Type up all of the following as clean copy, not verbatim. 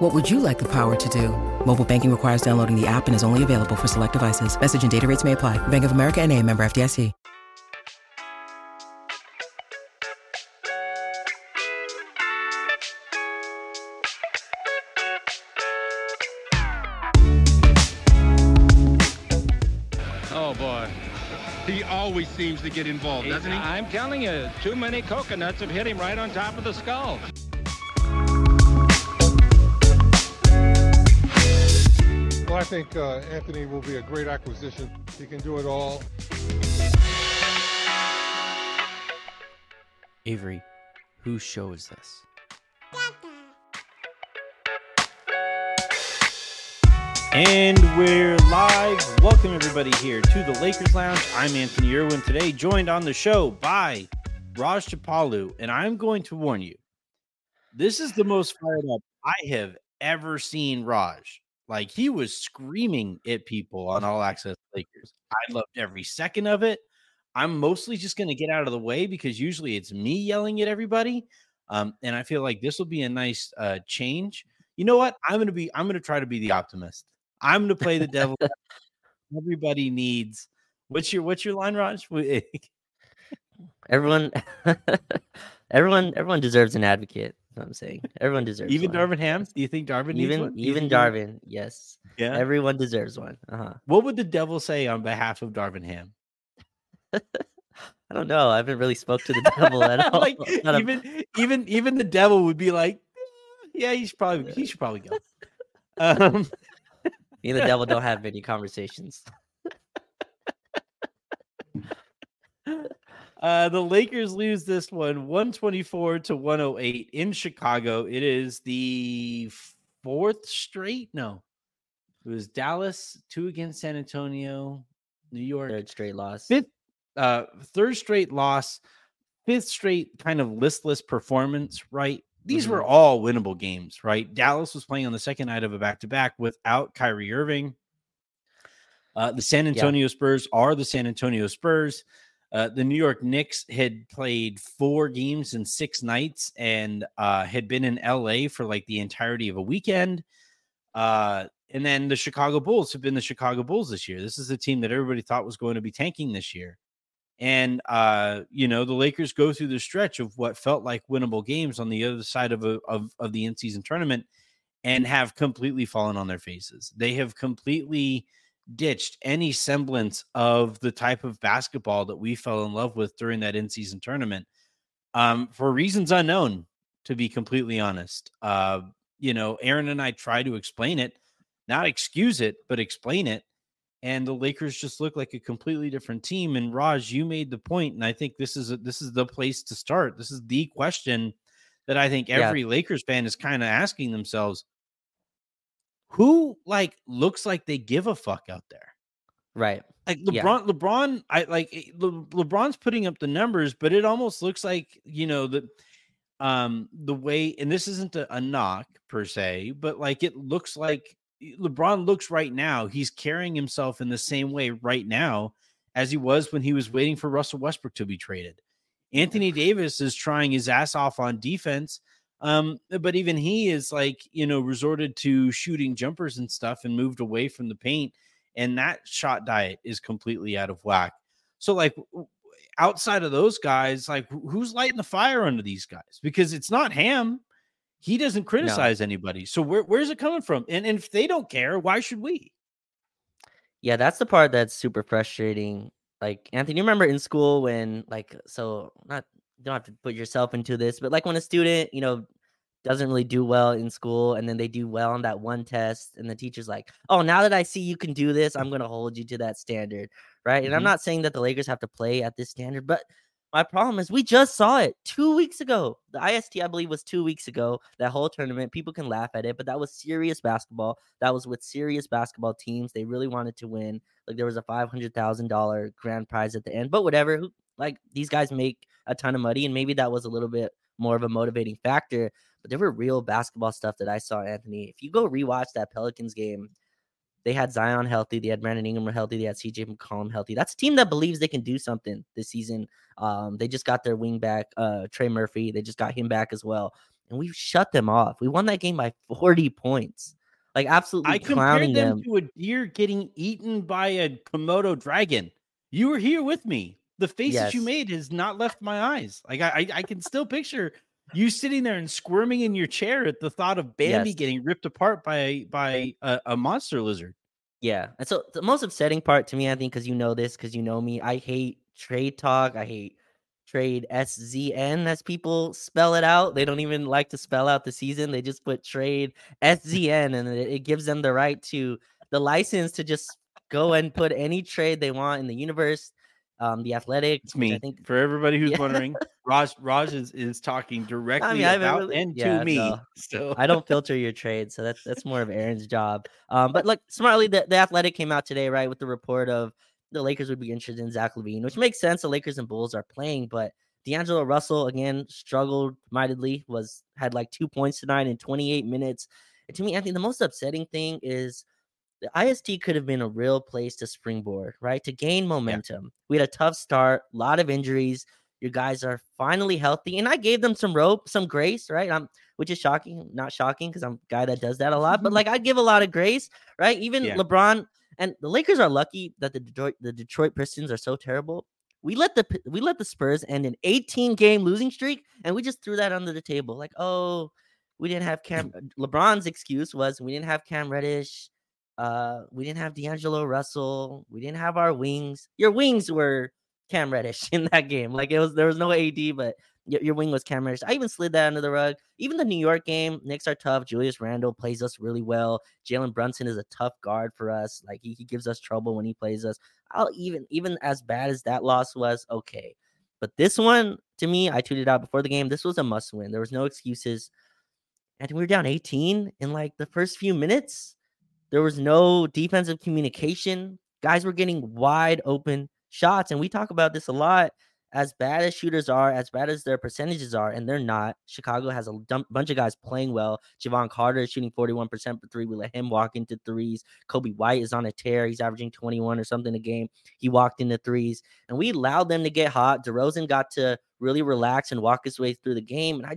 What would you like the power to do? Mobile banking requires downloading the app and is only available for select devices. Message and data rates may apply. Bank of America N.A., member FDIC. Always seems to get involved, doesn't he? I'm telling you, too many coconuts have hit him right on top of the skull. Well, I think Anthony will be a great acquisition. He can do it all. Avery, whose show is this? And we're live. Welcome everybody here to the Lakers Lounge. I'm Anthony Irwin, today joined on the show by Raj Chipalu. And I'm going to warn you, this is the most fired up I have ever seen Raj. Like, he was screaming at people on All Access Lakers. I loved every second of it. I'm mostly just going to get out of the way because usually it's me yelling at everybody. And I feel like this will be a nice change. You know what? I'm going to try to be the optimist. I'm going to play the devil. Everybody needs. What's your line, Raj? everyone deserves an advocate. That's what I'm saying. Everyone deserves even one. Darvin Ham. Do you think Darvin needs one? Even Darvin. Yes. Yeah. Everyone deserves one. What would the devil say on behalf of Darvin Ham? I don't know. I haven't really spoke to the devil at all. Like, even the devil would be like, yeah, he should probably go. Me and the devil don't have many conversations. The Lakers lose this one, 124-108 in Chicago. It is the fourth straight. No, it was Dallas, 2 against San Antonio, New York. Third straight loss. Fifth straight kind of listless performance, right? These were all winnable games, right? Dallas was playing on the second night of a back-to-back without Kyrie Irving. The San Antonio Spurs are the San Antonio Spurs. The New York Knicks had played 4 games in 6 nights and had been in LA for like the entirety of a weekend. And then the Chicago Bulls have been the Chicago Bulls this year. This is a team that everybody thought was going to be tanking this year. And, the Lakers go through the stretch of what felt like winnable games on the other side of the in-season tournament and have completely fallen on their faces. They have completely ditched any semblance of the type of basketball that we fell in love with during that in-season tournament for reasons unknown, to be completely honest. Aaron and I try to explain it, not excuse it, but explain it. And the Lakers just look like a completely different team. And Raj, you made the point, and I think this is the place to start. This is the question that I think every Lakers fan is kind of asking themselves: who looks like they give a fuck out there, right? Like LeBron. LeBron's putting up the numbers, but it almost looks like the way. And this isn't a knock per se, but it looks like LeBron looks right now. He's carrying himself in the same way right now as he was when he was waiting for Russell Westbrook to be traded. Anthony Davis is trying his ass off on defense. But even he is resorted to shooting jumpers and stuff and moved away from the paint. And that shot diet is completely out of whack. So outside of those guys, who's lighting the fire under these guys? Because it's not Ham. He doesn't criticize anybody. So where's it coming from? And if they don't care, why should we? Yeah, that's the part that's super frustrating. Anthony, you remember in school when don't have to put yourself into this, but when a student, doesn't really do well in school and then they do well on that one test and the teacher's like, oh, now that I see you can do this, I'm going to hold you to that standard, right? Mm-hmm. And I'm not saying that the Lakers have to play at this standard, but My problem is we just saw it 2 weeks ago. The IST, I believe, was 2 weeks ago. That whole tournament, people can laugh at it, but that was serious basketball. That was with serious basketball teams. They really wanted to win. Like, there was a $500,000 grand prize at the end, but whatever. Like, these guys make a ton of money, and maybe that was a little bit more of a motivating factor, but there were real basketball stuff that I saw, Anthony. If you go rewatch that Pelicans game, they had Zion healthy. They had Brandon Ingram healthy. They had CJ McCollum healthy. That's a team that believes they can do something this season. They just got their wing back, Trey Murphy. They just got him back as well. And we shut them off. We won that game by 40 points. Like, absolutely clowning them. I compared them to a deer getting eaten by a Komodo dragon. You were here with me. The face that you made has not left my eyes. Like, I can still picture you sitting there and squirming in your chair at the thought of Bambi getting ripped apart by a monster lizard. Yeah. And so the most upsetting part to me, I think, because you know this, because you know me, I hate trade talk. I hate trade SZN, as people spell it out. They don't even like to spell out the season. They just put trade SZN, and it gives them the right to the license to just go and put any trade they want in the universe. The Athletic. It's me. I think, for everybody who's wondering, Raj is talking directly about really, and to me. So I don't filter your trade, so that's more of Aaron's job. But look, smartly, the Athletic came out today, right, with the report of the Lakers would be interested in Zach LaVine, which makes sense. The Lakers and Bulls are playing, but D'Angelo Russell again struggled mightily. Had like 2 points tonight in 28 minutes. And to me, Anthony, the most upsetting thing is, the IST could have been a real place to springboard, right? To gain momentum. Yeah. We had a tough start, a lot of injuries. Your guys are finally healthy. And I gave them some rope, some grace, right? Which is shocking, not shocking, because I'm a guy that does that a lot. But, like, I give a lot of grace, right? Even LeBron and the Lakers are lucky that the Detroit Pistons are so terrible. We let the Spurs end an 18-game losing streak, and we just threw that under the table. Like, oh, we didn't have Cam. LeBron's excuse was we didn't have Cam Reddish. We didn't have D'Angelo Russell. We didn't have our wings. Your wings were Cam Reddish in that game. Like, there was no AD, but your wing was Cam Reddish. I even slid that under the rug. Even the New York game, Knicks are tough. Julius Randle plays us really well. Jalen Brunson is a tough guard for us. Like, he gives us trouble when he plays us. I'll even as bad as that loss was, okay. But this one, to me, I tweeted out before the game, this was a must win. There was no excuses. And we were down 18 in like the first few minutes. There was no defensive communication. Guys were getting wide open shots. And we talk about this a lot. As bad as shooters are, as bad as their percentages are, and they're not. Chicago has a bunch of guys playing well. Javon Carter is shooting 41% for three. We let him walk into threes. Kobe White is on a tear. He's averaging 21 or something a game. He walked into threes. And we allowed them to get hot. DeRozan got to really relax and walk his way through the game. And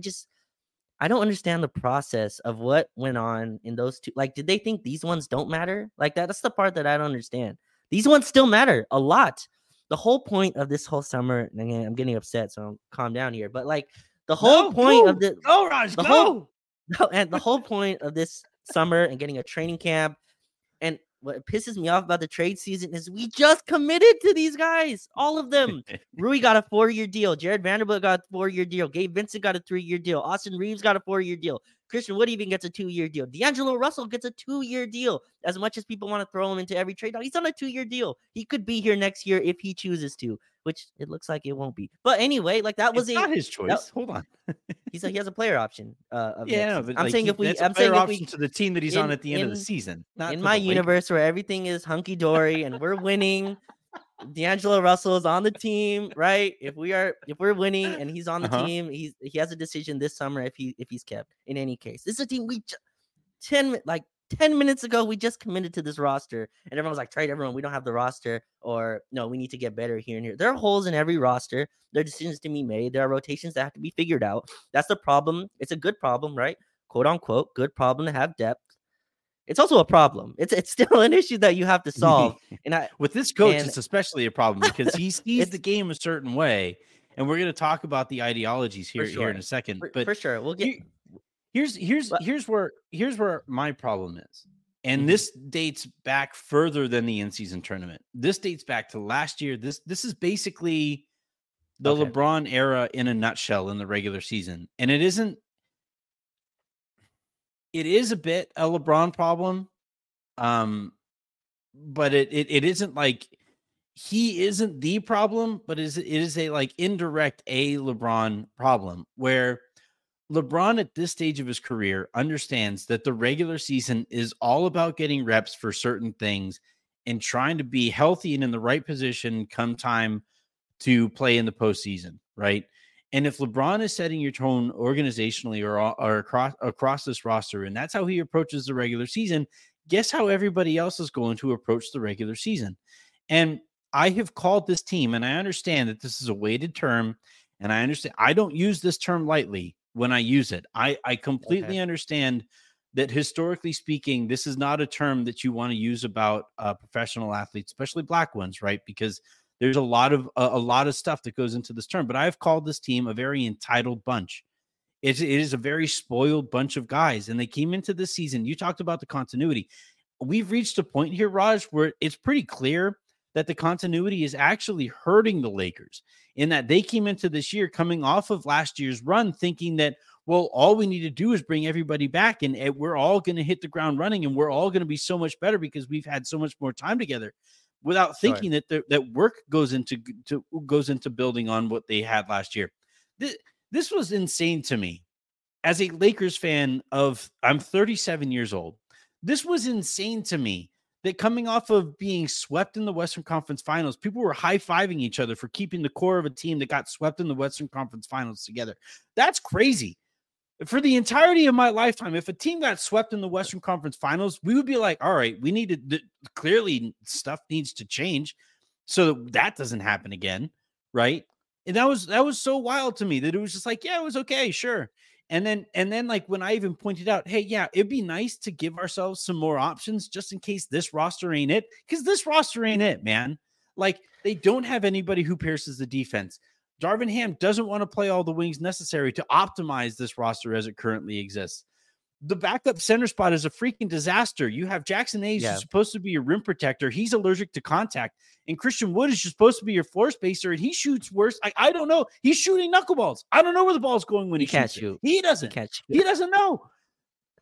I don't understand the process of what went on in those two. Like, did they think these ones don't matter? Like, that's the part that I don't understand. These ones still matter a lot. The whole point of this whole summer, and again, I'm getting upset, so I'll calm down here. But like the whole point of this, go Raj, go. And the whole point of this summer and getting a training camp, and what pisses me off about the trade season is we just committed to these guys, all of them. Rui got a 4-year deal. Jared Vanderbilt got a 4-year deal. Gabe Vincent got a 3-year deal. Austin Reeves got a 4-year deal. Christian Wood even gets a 2-year deal. D'Angelo Russell gets a 2-year deal. As much as people want to throw him into every trade, he's on a 2-year deal. He could be here next year if he chooses to, which it looks like it won't be. But anyway, like that was not his choice. That, hold on. He has a player option. I'm saying to the team that he's on at the end of the season. Not in my universe where everything is hunky dory and we're winning. D'Angelo Russell is on the team, right? If we're winning and he's on the team, he has a decision this summer if he's kept. In any case, this is a team we 10 minutes ago we just committed to this roster, and everyone was like, trade everyone, we don't have the roster, or no, we need to get better here and here. There are holes in every roster. There are decisions to be made. There are rotations that have to be figured out. That's the problem. It's a good problem, right? Quote unquote, good problem to have depth. It's also a problem. It's still an issue that you have to solve. And with this coach, it's especially a problem because he sees the game a certain way. And we're going to talk about the ideologies here in a second. But for sure, we'll get here's where my problem is. And this dates back further than the in-season tournament. This dates back to last year. This is basically the LeBron era in a nutshell in the regular season. And it isn't. It is a bit a LeBron problem, but it isn't like he isn't the problem, but it is a like indirect a LeBron problem, where LeBron at this stage of his career understands that the regular season is all about getting reps for certain things and trying to be healthy and in the right position come time to play in the postseason, right? And if LeBron is setting your tone organizationally or across this roster, and that's how he approaches the regular season, guess how everybody else is going to approach the regular season? And I have called this team, and I understand that this is a weighted term, and I understand I don't use this term lightly when I use it. I completely understand that historically speaking, this is not a term that you want to use about professional athletes, especially black ones, right? Because there's a lot of stuff that goes into this term, but I've called this team a very entitled bunch. It is a very spoiled bunch of guys, and they came into this season. You talked about the continuity. We've reached a point here, Raj, where it's pretty clear that the continuity is actually hurting the Lakers, in that they came into this year coming off of last year's run thinking that, well, all we need to do is bring everybody back and we're all going to hit the ground running and we're all going to be so much better because we've had so much more time together, without thinking that work goes into building on what they had last year. This was insane to me. As a Lakers fan I'm 37 years old. This was insane to me that coming off of being swept in the Western Conference Finals, people were high-fiving each other for keeping the core of a team that got swept in the Western Conference Finals together. That's crazy. For the entirety of my lifetime, if a team got swept in the Western Conference Finals, we would be like, all right, we need to clearly stuff needs to change so that doesn't happen again, right? And that was so wild to me that it was just like, yeah, it was okay, sure. And then like when I even pointed out, hey, yeah, it'd be nice to give ourselves some more options just in case this roster ain't it, because this roster ain't it, man. Like they don't have anybody who pierces the defense. Darvin Ham doesn't want to play all the wings necessary to optimize this roster as it currently exists. The backup center spot is a freaking disaster. You have Jackson Hayes, who's supposed to be your rim protector. He's allergic to contact. And Christian Wood is just supposed to be your floor spacer, and he shoots worse. I don't know. He's shooting knuckleballs. I don't know where the ball's going when he shoots. He doesn't know.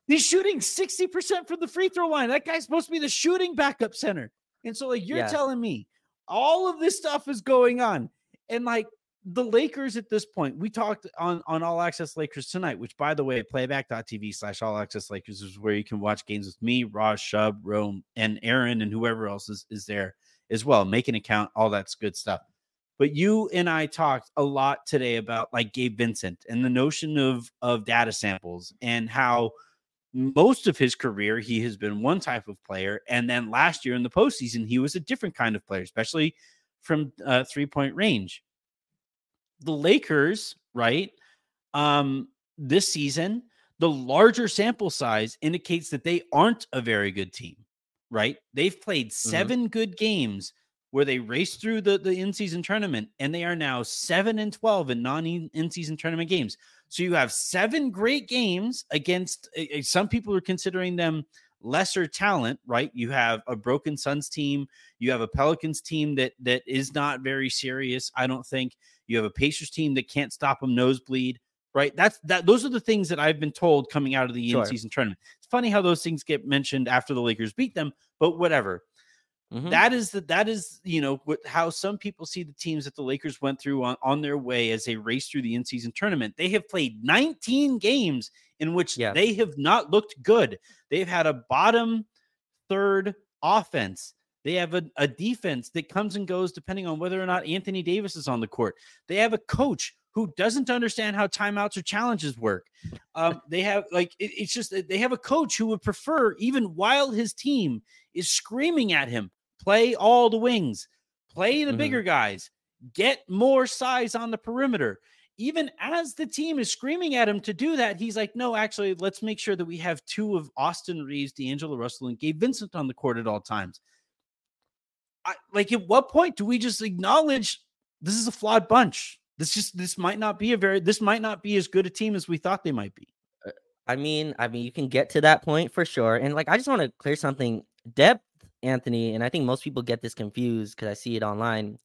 He's shooting 60% from the free throw line. That guy's supposed to be the shooting backup center. And so, like, you're telling me all of this stuff is going on. And, like, the Lakers at this point, we talked on All Access Lakers tonight, which, by the way, playback.tv/All Access Lakers is where you can watch games with me, Raj, Shub, Rome, and Aaron, and whoever else is there as well. Make an account, all that's good stuff. But you and I talked a lot today about like Gabe Vincent and the notion of data samples and how most of his career he has been one type of player, and then last year in the postseason he was a different kind of player, especially from 3-point range. The Lakers, right? This season, the larger sample size indicates that they aren't a very good team, right? They've played 7 good games where they raced through the in-season tournament, and they are now 7-12 in non-in-season tournament games. So you have 7 great games against, some people are considering them lesser talent, right? You have a broken Suns team. You have a Pelicans team that is not very serious, I don't think. You have a Pacers team that can't stop them nosebleed, right? Those are the things that I've been told coming out of the in-season tournament. It's funny how those things get mentioned after the Lakers beat them, but whatever. Mm-hmm. That is, you know, how some people see the teams that the Lakers went through on their way as they raced through the in-season tournament. They have played 19 games in which they have not looked good. They've had a bottom third offense. They have a defense that comes and goes depending on whether or not Anthony Davis is on the court. They have a coach who doesn't understand how timeouts or challenges work. They have it's just that they have a coach who would prefer, even while his team is screaming at him, play all the wings, play the bigger guys, get more size on the perimeter. Even as the team is screaming at him to do that, he's like, no, actually, let's make sure that we have 2 of Austin Reeves, D'Angelo Russell, and Gabe Vincent on the court at all times. At what point do we just acknowledge this is a flawed bunch? This might not be as good a team as we thought they might be. I mean, you can get to that point for sure. And I just want to clear something. Depth, Anthony, and I think most people get this confused because I see it online.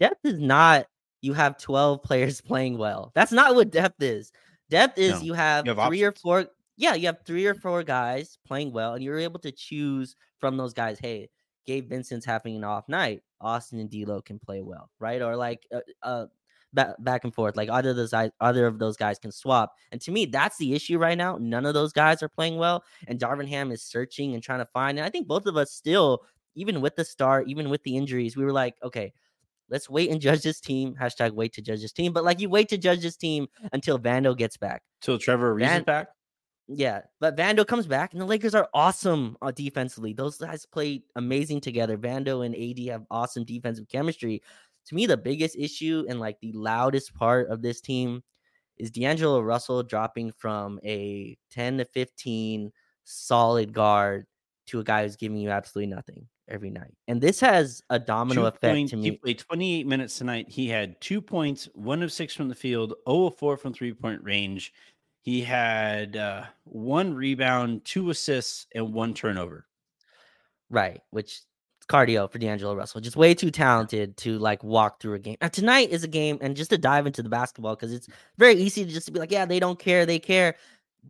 Depth is not you have 12 players playing well. That's not what depth is. Depth is you have 3 or 4. Yeah, you have 3 or 4 guys playing well, and you're able to choose from those guys. Hey, Gabe Vincent's having an off night, Austin and D'Lo can play well, right? Or like back and forth, like other of those guys can swap. And to me, that's the issue right now. None of those guys are playing well, and Darvin Ham is searching and trying to find. And I think both of us still, even with the start, even with the injuries, we were like, okay, let's wait and judge this team. Hashtag wait to judge this team. But like you wait to judge this team until Vando gets back. Till Trevor Rees is back? Yeah. But Vando comes back and the Lakers are awesome defensively. Those guys play amazing together. Vando and AD have awesome defensive chemistry. To me, the biggest issue and like the loudest part of this team is D'Angelo Russell dropping from a 10 to 15 solid guard to a guy who's giving you absolutely nothing every night. And this has a domino effect to me. He played 28 minutes tonight. He had 2 points, 1 of 6 from the field, 0 of 4 from 3-point range. He had 1 rebound, 2 assists, and 1 turnover. Right, which it's cardio for D'Angelo Russell. Just way too talented to like walk through a game. Now, tonight is a game, and just to dive into the basketball, because it's very easy to just be like, yeah, they don't care, they care.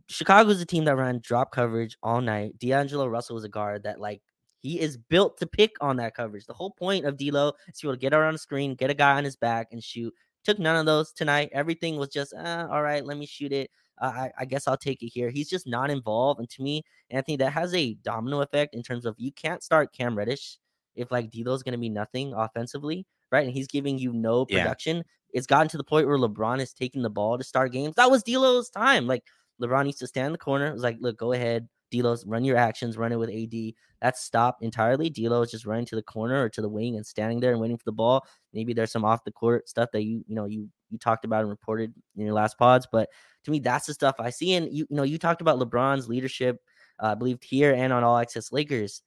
Chicago's a team that ran drop coverage all night. D'Angelo Russell was a guard that like, he is built to pick on that coverage. The whole point of D'Lo is to get around the screen, get a guy on his back, and shoot. Took none of those tonight. Everything was just, all right, let me shoot it. I guess I'll take it here. He's just not involved. And to me, Anthony, that has a domino effect in terms of you can't start Cam Reddish if, like, D'Lo's going to be nothing offensively, right? And he's giving you no production. Yeah. It's gotten to the point where LeBron is taking the ball to start games. That was D'Lo's time. Like, LeBron used to stand in the corner. It was like, look, go ahead. D'Lo's run your actions, run it with AD. That's stopped entirely. D'Lo is just running to the corner or to the wing and standing there and waiting for the ball. Maybe there's some off the court stuff that you talked about and reported in your last pods, but to me that's the stuff I see. And you talked about LeBron's leadership, I believe here and on All Access Lakers.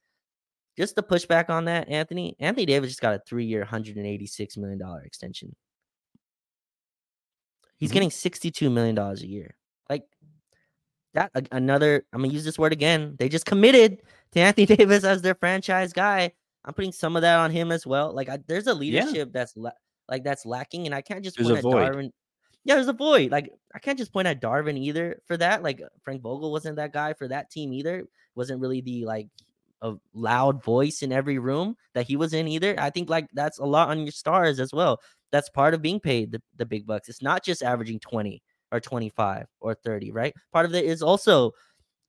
Just the pushback on that, Anthony. Anthony Davis just got a 3-year, $186 million extension. He's getting $62 million a year. Like, that another, I'm going to use this word again. They just committed to Anthony Davis as their franchise guy. I'm putting some of that on him as well. Like there's a leadership that's lacking. And I can't just point at Darvin. Yeah, there's a void. Like I can't just point at Darvin either for that. Like Frank Vogel wasn't that guy for that team either. Wasn't really the like a loud voice in every room that he was in either. I think like that's a lot on your stars as well. That's part of being paid the big bucks. It's not just averaging 20. Or 25 or 30, right? Part of it is also,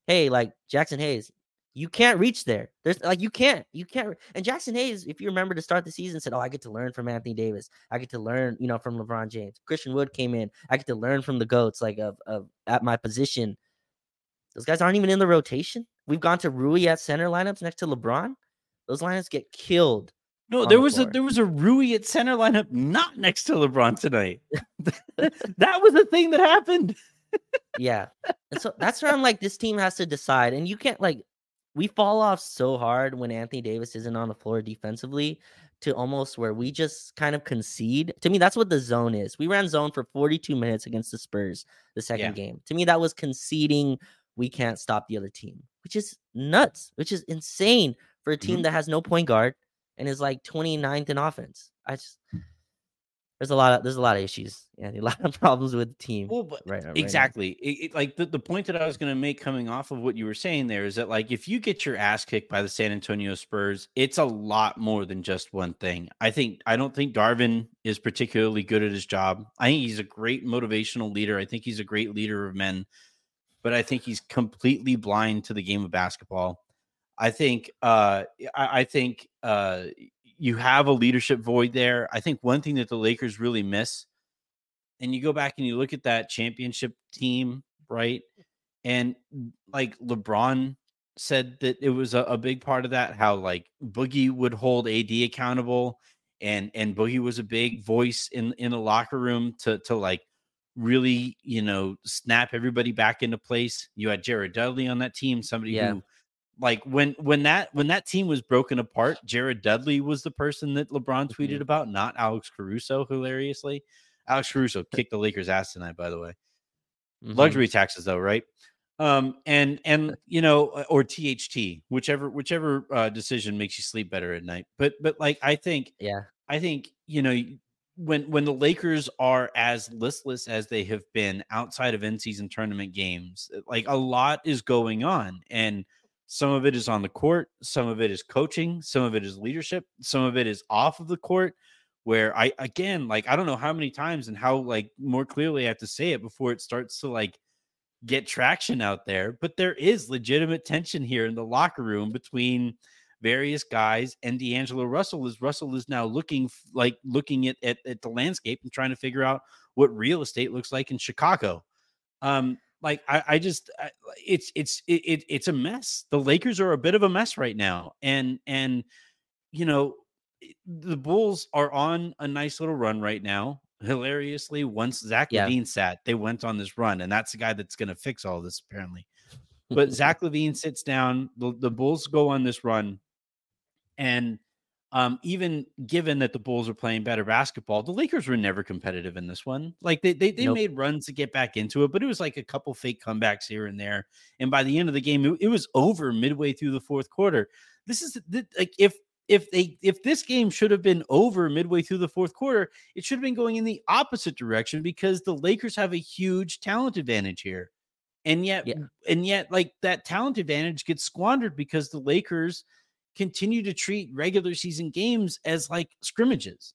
hey, like Jackson Hayes, you can't reach there. There's like you can't. And Jackson Hayes, if you remember to start the season, said, "Oh, I get to learn from Anthony Davis. I get to learn, from LeBron James." Christian Wood came in. I get to learn from the goats, like of at my position. Those guys aren't even in the rotation. We've gone to Rui at center lineups next to LeBron. Those lineups get killed. No, there was a Rui at center lineup not next to LeBron tonight. That was the thing that happened. Yeah. And so that's where I'm like, this team has to decide. And you can't like, we fall off so hard when Anthony Davis isn't on the floor defensively to almost where we just kind of concede. To me, that's what the zone is. We ran zone for 42 minutes against the Spurs the second game. To me, that was conceding we can't stop the other team, which is nuts, which is insane for a team that has no point guard. And is like 29th in offense. There's a lot of issues and a lot of problems with the team. Well, right, exactly. Right. It, like the point that I was going to make coming off of what you were saying there is that like if you get your ass kicked by the San Antonio Spurs, it's a lot more than just one thing. I don't think Darvin is particularly good at his job. I think he's a great motivational leader. I think he's a great leader of men, but I think he's completely blind to the game of basketball. I think you have a leadership void there. I think one thing that the Lakers really miss, and you go back and you look at that championship team, right? And like LeBron said that it was a big part of that, how like Boogie would hold AD accountable and Boogie was a big voice in the locker room to like really, snap everybody back into place. You had Jared Dudley on that team, somebody who like when that team was broken apart, Jared Dudley was the person that LeBron tweeted about, not Alex Caruso, hilariously. Alex Caruso kicked the Lakers' ass tonight, by the way. Luxury taxes though, right? Or THT, whichever decision makes you sleep better at night. But like I think, when the Lakers are as listless as they have been outside of in-season tournament games, like a lot is going on. And Some of it is on the court. Some of it is coaching. Some of it is leadership. Some of it is off of the court, where I, again, like, I don't know how many times and how, like, more clearly I have to say it before it starts to, like, get traction out there. But there is legitimate tension here in the locker room between various guys and D'Angelo Russell, as Russell is now looking at the landscape and trying to figure out what real estate looks like in Chicago. It's a mess. The Lakers are a bit of a mess right now. And, you know, the Bulls are on a nice little run right now. Hilariously, once Zach LaVine sat, they went on this run, and that's the guy that's going to fix all this, apparently. But Zach LaVine sits down. The Bulls go on this run, and even given that the Bulls are playing better basketball, the Lakers were never competitive in this one. Like they made runs to get back into it, but it was like a couple fake comebacks here and there. And by the end of the game, it was over midway through the fourth quarter. This is like if this game should have been over midway through the fourth quarter, it should have been going in the opposite direction, because the Lakers have a huge talent advantage here. And yet, like, that talent advantage gets squandered because the Lakers continue to treat regular season games as like scrimmages.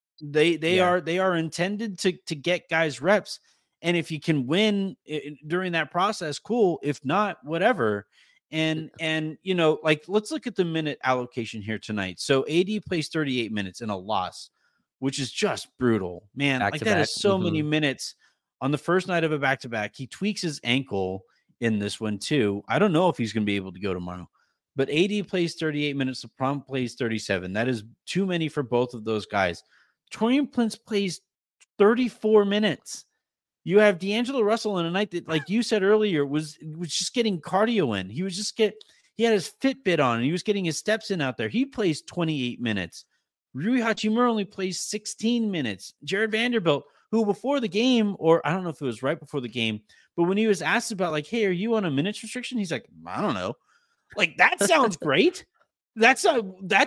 They are intended to get guys reps, and if you can win during that process, cool. If not, whatever. And you know, like, let's look at the minute allocation here tonight. So AD plays 38 minutes in a loss, which is just brutal, man. Is so many minutes on the first night of a back-to-back. He tweaks his ankle in this one too. I don't know if he's going to be able to go tomorrow. But AD plays 38 minutes. LeBron plays 37. That is too many for both of those guys. Taurean Prince plays 34 minutes. You have D'Angelo Russell in a night that, like you said earlier, was just getting cardio in. He had his Fitbit on and he was getting his steps in out there. He plays 28 minutes. Rui Hachimura only plays 16 minutes. Jared Vanderbilt, who before the game, or I don't know if it was right before the game, but when he was asked about, like, hey, are you on a minutes restriction? He's like, I don't know. Like, that sounds great. That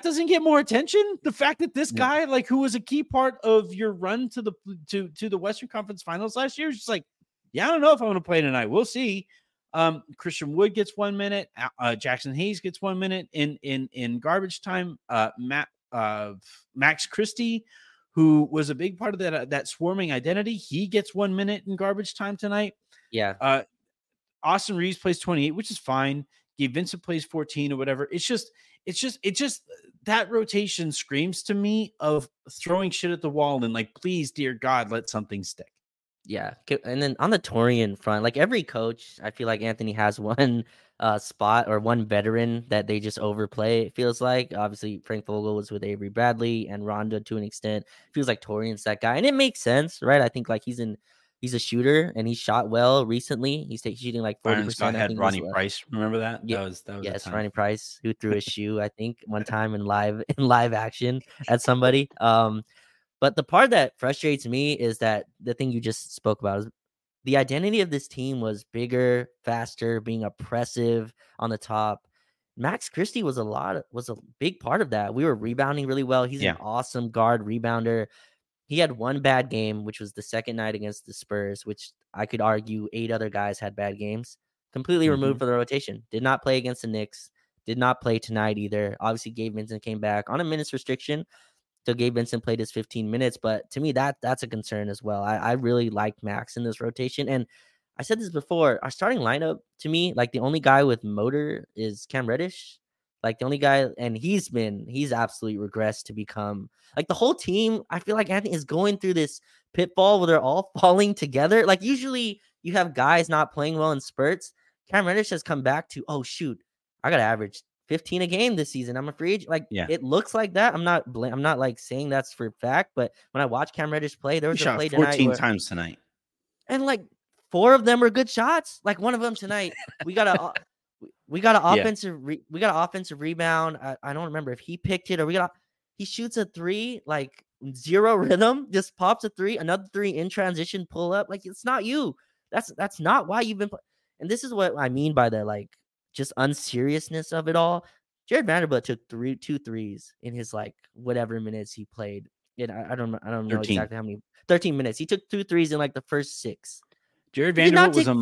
doesn't get more attention. The fact that this guy, like, who was a key part of your run to the Western Conference Finals last year, is just like, I don't know if I'm going to play tonight. We'll see. Christian Wood gets 1 minute. Jackson Hayes gets 1 minute in garbage time. Max Christie, who was a big part of that swarming identity, he gets 1 minute in garbage time tonight. Yeah. Austin Reeves plays 28, which is fine. Gabe Vincent plays 14 or whatever. It's just that rotation screams to me of throwing shit at the wall and, like, please, dear God, let something stick. Yeah. And then on the Taurean front, like, every coach, I feel like Anthony has one spot or one veteran that they just overplay. It feels like, obviously, Frank Vogel was with Avery Bradley and Rondo to an extent. It feels like Taurean's that guy, and it makes sense, right? I think, like, he's a shooter, and he shot well recently. He's shooting like 40%. I had Ronnie Price. Remember that? Yeah. That was Ronnie Price, who threw a shoe, I think, one time in live action at somebody. But the part that frustrates me is that the thing you just spoke about is the identity of this team was bigger, faster, being oppressive on the top. Max Christie was a big part of that. We were rebounding really well. He's an awesome guard rebounder. He had one bad game, which was the second night against the Spurs, which I could argue 8 other guys had bad games. Completely removed from the rotation. Did not play against the Knicks. Did not play tonight either. Obviously, Gabe Vincent came back on a minutes restriction. So Gabe Vincent played his 15 minutes. But to me, that's a concern as well. I really liked Max in this rotation. And I said this before. Our starting lineup, to me, like, the only guy with motor is Cam Reddish. Like, the only guy, and he's absolutely regressed to become, like, the whole team. I feel like Anthony is going through this pitfall where they're all falling together. Like, usually you have guys not playing well in spurts. Cam Reddish has come back to, oh, shoot, I got to average 15 a game this season. I'm a free agent. Like, it looks like that. I'm not like saying that's for fact, but when I watch Cam Reddish play, there was a play tonight. 14 times tonight. And, like, 4 of them were good shots. Like, one of them tonight, we got to... We got an offensive rebound. I don't remember if he picked it or he shoots a three, like zero rhythm, just pops a three, another three in transition, pull up. Like, it's not you. That's not why you've been playing. And this is what I mean by the, like, just unseriousness of it all. Jared Vanderbilt took two threes in his, like, whatever minutes he played. And I don't know exactly how many. 13 minutes. He took two threes in, like, the first six. Jared Vanderbilt was a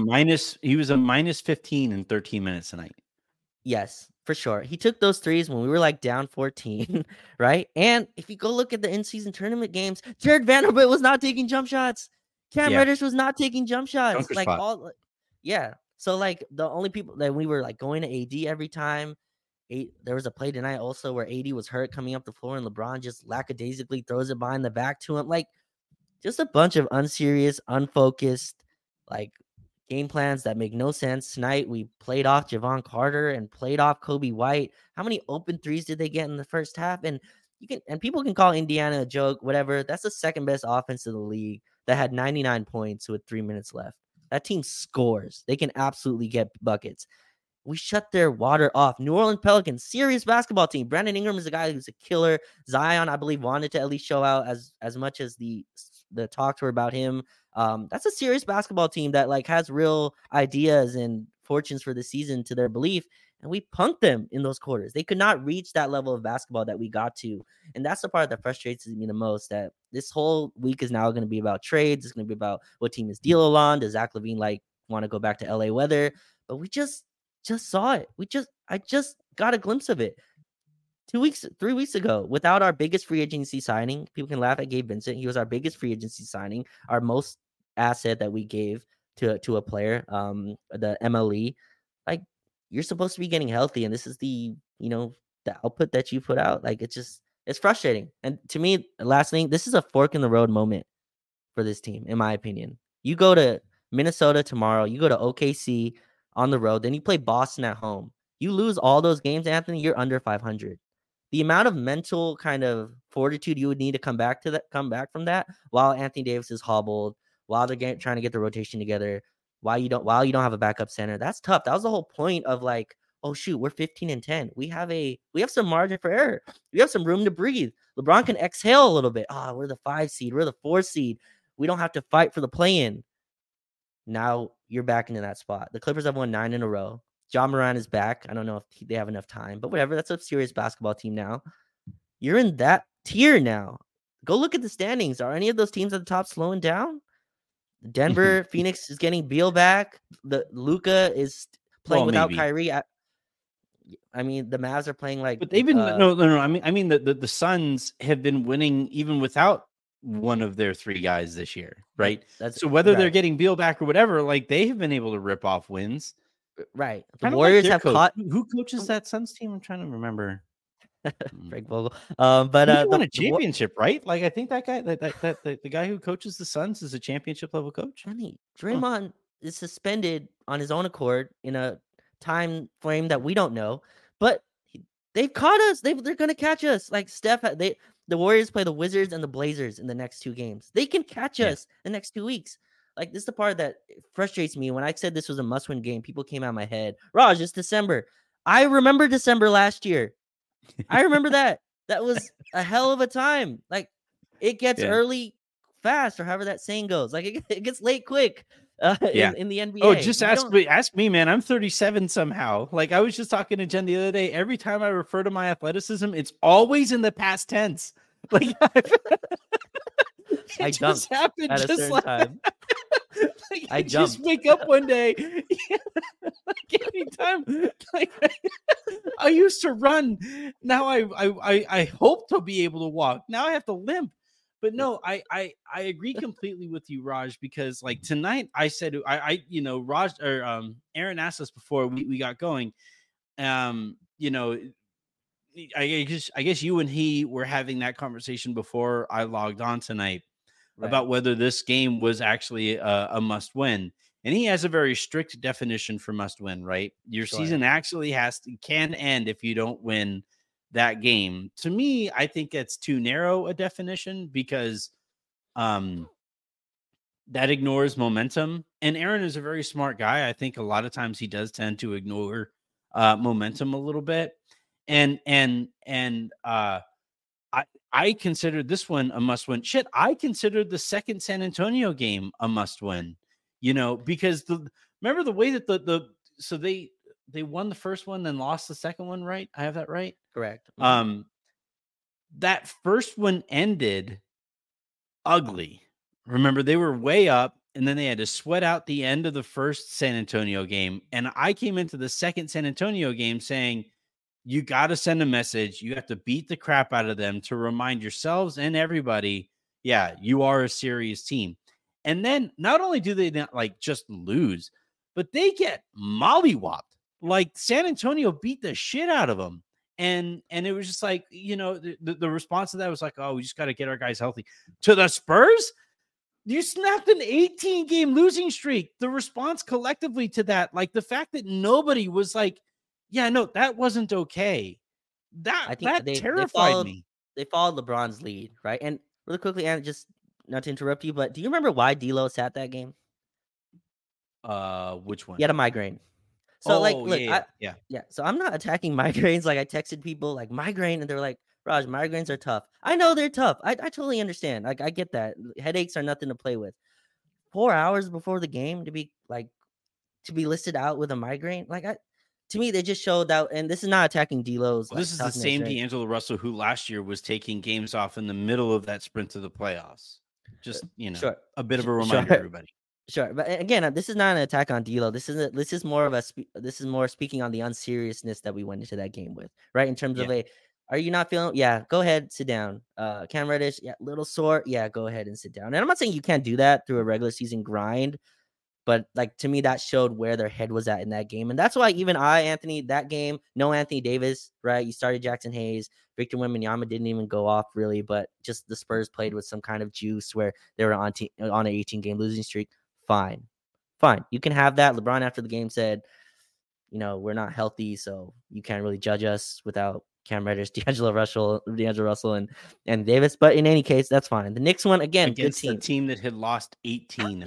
minus 15 in 13 minutes tonight. Yes, for sure. He took those threes when we were, like, down 14, right? And if you go look at the in-season tournament games, Jared Vanderbilt was not taking jump shots. Cam Reddish was not taking jump shots. Dunker like spot. So, like, the only people that we were, like, going to AD every time. There was a play tonight also where AD was hurt coming up the floor, and LeBron just lackadaisically throws it behind the back to him. Like, just a bunch of unserious, unfocused, like, game plans that make no sense. Tonight, we played off Javon Carter and played off Kobe White. How many open threes did they get in the first half? And people can call Indiana a joke, whatever. That's the second best offense in the league that had 99 points with 3 minutes left. That team scores. They can absolutely get buckets. We shut their water off. New Orleans Pelicans, serious basketball team. Brandon Ingram is a guy who's a killer. Zion, I believe, wanted to at least show out as much as the talks were about him. That's a serious basketball team that, like, has real ideas and fortunes for the season to their belief. And we punked them in those quarters. They could not reach that level of basketball that we got to. And that's the part that frustrates me the most, that this whole week is now going to be about trades. It's going to be about what team is D'Lo on. Does Zach LaVine, like, want to go back to LA weather? But we just saw it. I just got a glimpse of it 3 weeks ago without our biggest free agency signing. People can laugh at Gabe Vincent. He was our biggest free agency signing, our most asset that we gave to a player, the MLE. Like, you're supposed to be getting healthy, and this is the output that you put out. Like, it's frustrating. And to me, last thing, this is a fork in the road moment for this team, in my opinion. You go to Minnesota tomorrow, you go to OKC on the road, then you play Boston at home. You lose all those games, Anthony, you're under 500. The amount of mental kind of fortitude you would need to come back from that while Anthony Davis is hobbled, while they're trying to get the rotation together, while you don't have a backup center. That's tough. That was the whole point of, like, oh shoot, we're 15-10. We have some margin for error. We have some room to breathe. LeBron can exhale a little bit. We're the 5 seed. We're the 4 seed. We don't have to fight for the play-in. Now you're back into that spot. The Clippers have won 9 in a row. John Moran is back. I don't know if they have enough time, but whatever. That's a serious basketball team now. You're in that tier now. Go look at the standings. Are any of those teams at the top slowing down? Denver, Phoenix is getting Beal back. Luka is playing without Kyrie. I mean, the Mavs are playing like. But they've been no. I mean, the Suns have been winning even without one of their three guys this year, right? They're getting Beal back or whatever, like, they have been able to rip off wins, right? The Warriors have caught. Who coaches that Suns team? I'm trying to remember. Frank Vogel. But won a championship, right? Like, I think that guy, the guy who coaches the Suns is a championship level coach. I mean, Draymond is suspended on his own accord in a time frame that we don't know, but they've caught us. They're going to catch us. Like Steph, the Warriors play the Wizards and the Blazers in the next 2 games. They can catch us the next 2 weeks. Like, this is the part that frustrates me. When I said this was a must-win game, people came out of my head. Raj, it's December. I remember December last year. I remember that. That was a hell of a time. Like, it gets early fast, or however that saying goes. Like, it gets late quick in the NBA. Oh, just ask me, man. I'm 37 somehow. Like, I was just talking to Jen the other day. Every time I refer to my athleticism, it's always in the past tense. Like, it just happened at just like time. Like, I just wake up one day. Like, anytime, like, I used to run. Now I hope to be able to walk. Now I have to limp. But no, I agree completely with you, Raj, because, like, tonight I said Raj or Aaron asked us before we got going. I guess you and he were having that conversation before I logged on tonight. Right. About whether this game was actually a must win. And he has a very strict definition for must win, right? Your season actually can end if you don't win that game. To me, I think that's too narrow a definition, because that ignores momentum. And Aaron is a very smart guy. I think a lot of times he does tend to ignore momentum a little bit. And I considered this one a must win. Shit, I considered the second San Antonio game a must win, you know, because remember the way that they won the first one, then lost the second one, right? I have that right? Correct. That first one ended ugly. Remember, they were way up, and then they had to sweat out the end of the first San Antonio game. And I came into the second San Antonio game saying, you got to send a message. You have to beat the crap out of them to remind yourselves and everybody, yeah, you are a serious team. And then not only do they not like just lose, but they get mollywopped. Like San Antonio beat the shit out of them. And it was just like, you know, the response to that was like, oh, we just got to get our guys healthy. To the Spurs, you snapped an 18-game losing streak. The response collectively to that, like the fact that nobody was like, yeah, no, that wasn't okay. That terrified me. They followed LeBron's lead, right? And really quickly, and just not to interrupt you, but do you remember why D'Lo sat that game? Which one? He had a migraine. So So I'm not attacking migraines. Like I texted people like migraine and they're like, Raj, migraines are tough. I know they're tough. I totally understand. Like I get that. Headaches are nothing to play with. 4 hours before the game to be listed out with a migraine. To me, they just showed out, and this is not attacking D'Lo's. Well, this is the same D'Angelo Russell who last year was taking games off in the middle of that sprint to the playoffs. Just, you know, sure. A bit of a reminder, sure. Everybody. Sure, but again, this is not an attack on D'Lo. This is more speaking on the unseriousness that we went into that game with, right? In terms of are you not feeling? Yeah, go ahead, sit down. Cam Reddish, yeah, little sore. Yeah, go ahead and sit down. And I'm not saying you can't do that through a regular season grind, but like to me, that showed where their head was at in that game, and that's why even Anthony, that game, no Anthony Davis, right? You started Jackson Hayes, Victor Wembanyama didn't even go off really, but just the Spurs played with some kind of juice where they were on an 18-game losing streak. Fine. You can have that. LeBron after the game said, you know, we're not healthy, so you can't really judge us without Cam Reddish, D'Angelo Russell, and Davis. But in any case, that's fine. The Knicks one, again, against good team that had lost 18.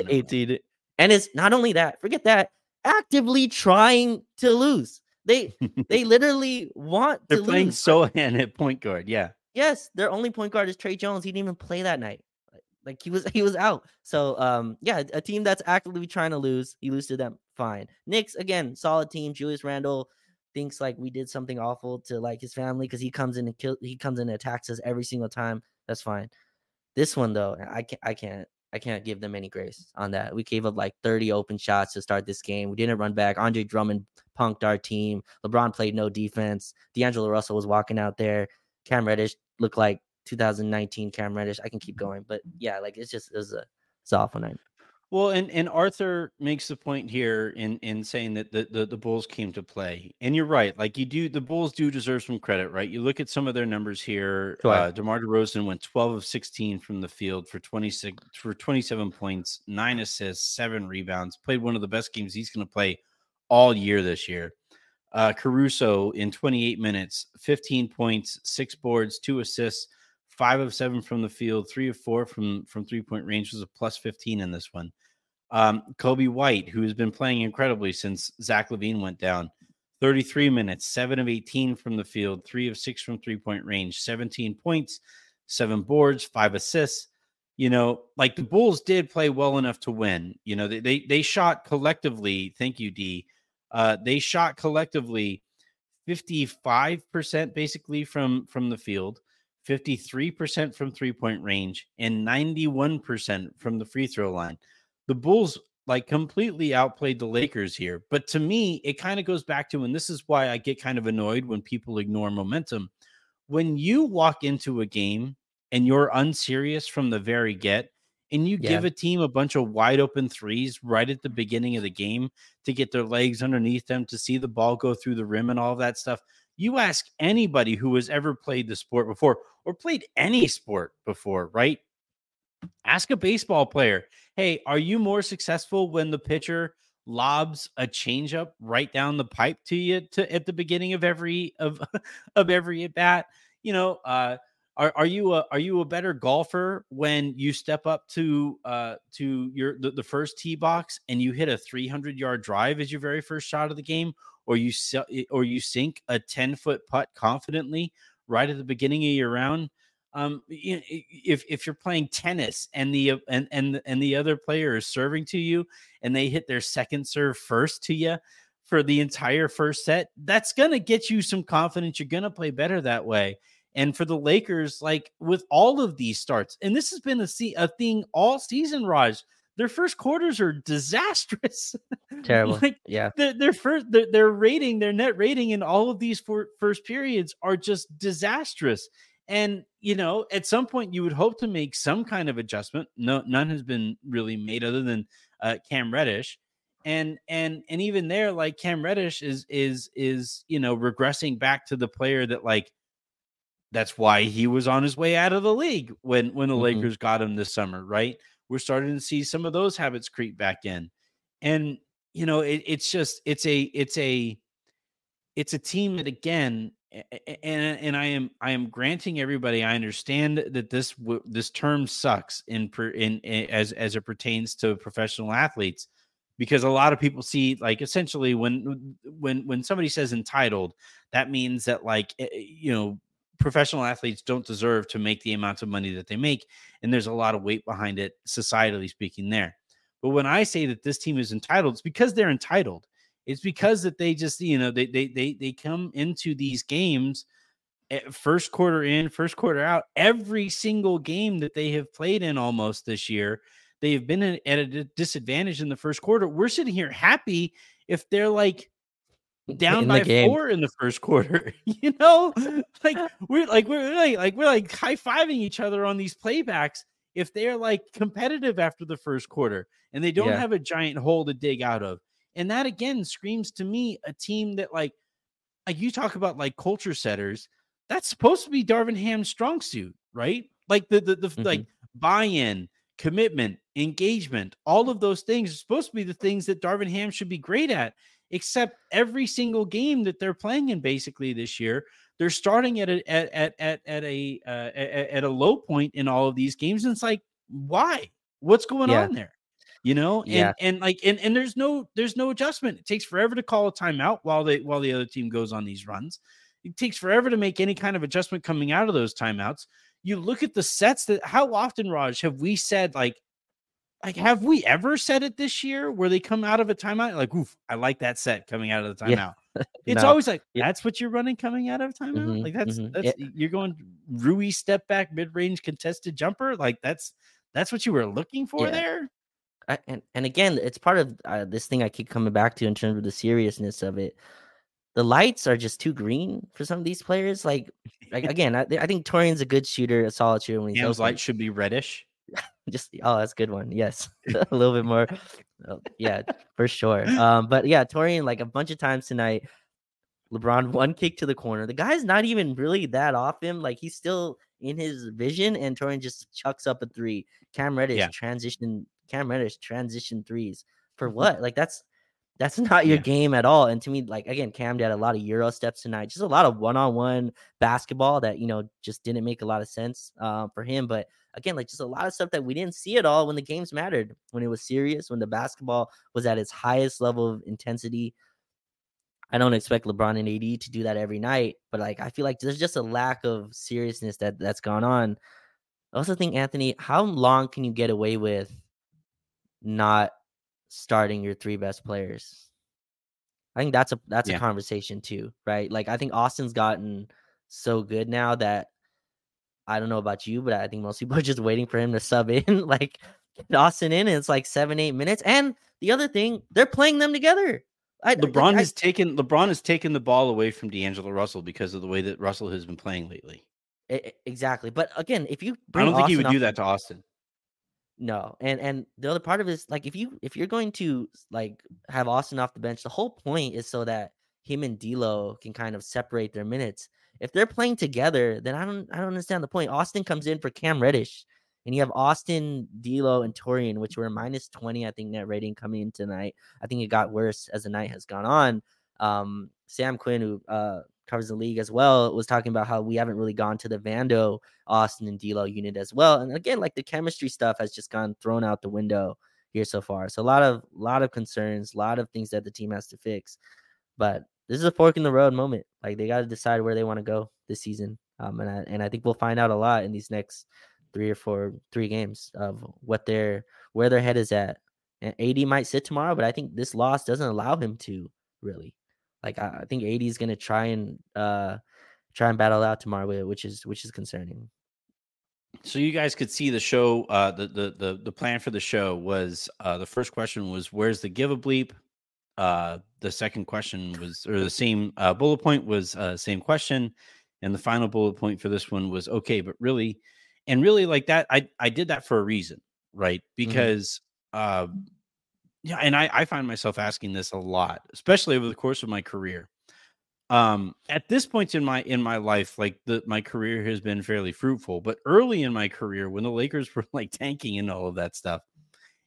And it's not only that, forget that, actively trying to lose. They literally want to lose. They're playing Sohan at point guard, yeah. Yes, their only point guard is Trey Jones. He didn't even play that night. Like he was out. So a team that's actively trying to lose, you lose to them. Fine. Knicks, again, solid team. Julius Randle thinks like we did something awful to like his family because he comes in and attacks us every single time. That's fine. This one though, I can't give them any grace on that. We gave up like 30 open shots to start this game. We didn't run back. Andre Drummond punked our team. LeBron played no defense. D'Angelo Russell was walking out there. Cam Reddish looked like 2019 Cam Reddish. I can keep going, but yeah, like it's an awful night. Well, and Arthur makes the point here in saying that the Bulls came to play, and you're right. Like the Bulls do deserve some credit, right? You look at some of their numbers here. Sure. DeMar DeRozan went 12 of 16 from the field for 27 points, 9 assists, 7 rebounds. Played one of the best games he's going to play all year this year. Caruso in 28 minutes, 15 points, 6 boards, 2 assists. 5 of 7 from the field, 3 of 4 from 3-point range, was a plus 15 in this one. Kobe White, who has been playing incredibly since Zach LaVine went down, 33 minutes, 7 of 18 from the field, 3 of 6 from 3-point range, 17 points, 7 boards, 5 assists. You know, like the Bulls did play well enough to win. You know, they shot collectively. Thank you, D. They shot collectively 55% basically from the field. 53% from 3-point range, and 91% from the free throw line. The Bulls like completely outplayed the Lakers here. But to me, it kind of goes back to, and this is why I get kind of annoyed when people ignore momentum. When you walk into a game and you're unserious from the very get, and you give a team a bunch of wide open threes right at the beginning of the game to get their legs underneath them, to see the ball go through the rim and all that stuff. You ask anybody who has ever played the sport before or played any sport before, right? Ask a baseball player, hey, are you more successful when the pitcher lobs a changeup right down the pipe to you at the beginning of every at bat? You know, are you a better golfer when you step up to the first tee box and you hit a 300-yard drive as your very first shot of the game? or you sink a 10-foot putt confidently right at the beginning of your round. If you're playing tennis and the other player is serving to you and they hit their second serve first to you for the entire first set, that's going to get you some confidence. You're going to play better that way. And for the Lakers, like with all of these starts, and this has been a thing all season, Raj, their first quarters are disastrous. Terrible. Like, yeah. Their net rating in all of these first periods are just disastrous. And, you know, at some point you would hope to make some kind of adjustment. No, none has been really made other than Cam Reddish. And even there, like Cam Reddish is, you know, regressing back to the player that, like, that's why he was on his way out of the league when the mm-hmm. Lakers got him this summer, right? We're starting to see some of those habits creep back in. And, you know, it's a team that, again, and I am granting everybody, I understand that this term sucks as it pertains to professional athletes, because a lot of people see, like, essentially when somebody says entitled, that means that, like, you know, professional athletes don't deserve to make the amounts of money that they make, and there's a lot of weight behind it, societally speaking, there. But when I say that this team is entitled, it's because they're entitled. It's because that they just, you know, they come into these games first quarter in, first quarter out. Every single game that they have played in almost this year, they have been at a disadvantage in the first quarter. We're sitting here happy if they're, like, down by 4 in the first quarter, you know, we're high-fiving each other on these playbacks if they're, like, competitive after the first quarter and they don't have a giant hole to dig out of. And that, again, screams to me a team that, like you talk about, like, culture setters. That's supposed to be Darvin Ham's strong suit, right? Like the mm-hmm. like buy-in, commitment, engagement, all of those things are supposed to be the things that Darvin Ham should be great at, except every single game that they're playing in basically this year, they're starting at a low point in all of these games. And it's like, why? What's going on there? You know, and there's no adjustment. It takes forever to call a timeout while the other team goes on these runs. It takes forever to make any kind of adjustment coming out of those timeouts. You look at the sets that, how often, Raj, have we said, like have we ever said it this year where they come out of a timeout? Like, oof, I like that set coming out of the timeout. Yeah. It's always like, that's what you're running coming out of timeout. Mm-hmm, like that's you're going Rui step back, mid-range contested jumper. Like that's what you were looking for there. And again, it's part of this thing I keep coming back to in terms of the seriousness of it. The lights are just too green for some of these players. Like again, I think Torian's a good shooter, a solid shooter. When Ham's light should be reddish. Just that's a good one. Yes, a little bit more. Yeah, for sure. But yeah, Torian, like, a bunch of times tonight, LeBron one kick to the corner. The guy's not even really that off him. Like, he's still in his vision, and Torian just chucks up a three. Cam Reddish transition threes for what? Like, that's not your game at all. And to me, like, again, Cam did a lot of Euro steps tonight, just a lot of one-on-one basketball that, you know, just didn't make a lot of sense for him. But again, like, just a lot of stuff that we didn't see at all when the games mattered, when it was serious, when the basketball was at its highest level of intensity. I don't expect LeBron and AD to do that every night, but, like, I feel like there's just a lack of seriousness that's gone on. I also think, Anthony, how long can you get away with not starting your three best players? I think that's a conversation too, right? Like, I think Austin's gotten so good now that, I don't know about you, but I think most people are just waiting for him to sub in, like, get Austin in, and it's like 7-8 minutes. And the other thing, they're playing them together. LeBron has taken the ball away from D'Angelo Russell because of the way that Russell has been playing lately. Exactly. But again, if you bring, I don't think he would do that to Austin. No, and the other part of it is, like, if you're going to, like, have Austin off the bench, the whole point is so that him and D'Lo can kind of separate their minutes. If they're playing together, then I don't understand the point. Austin comes in for Cam Reddish, and you have Austin, D'Lo, and Torian, which were -20, I think, net rating coming in tonight. I think it got worse as the night has gone on. Sam Quinn, who covers the league as well, was talking about how we haven't really gone to the Vando, Austin, and D'Lo unit as well. And again, like, the chemistry stuff has just gone thrown out the window here so far. So a lot of concerns, a lot of things that the team has to fix. But this is a fork in the road moment. Like, they got to decide where they want to go this season. And I think we'll find out a lot in these next three games of what where their head is at. And AD might sit tomorrow, but I think this loss doesn't allow him to really. Like, I think AD is going to try and battle out tomorrow, which is concerning. So you guys could see the show. The plan for the show was the first question was, where's the give a bleep? The second question was, or the same bullet point was same question, and the final bullet point for this one was okay, but really, and really like that. I did that for a reason, right? Because I find myself asking this a lot, especially over the course of my career. At this point in my life, like my career has been fairly fruitful, but early in my career when the Lakers were like tanking and all of that stuff,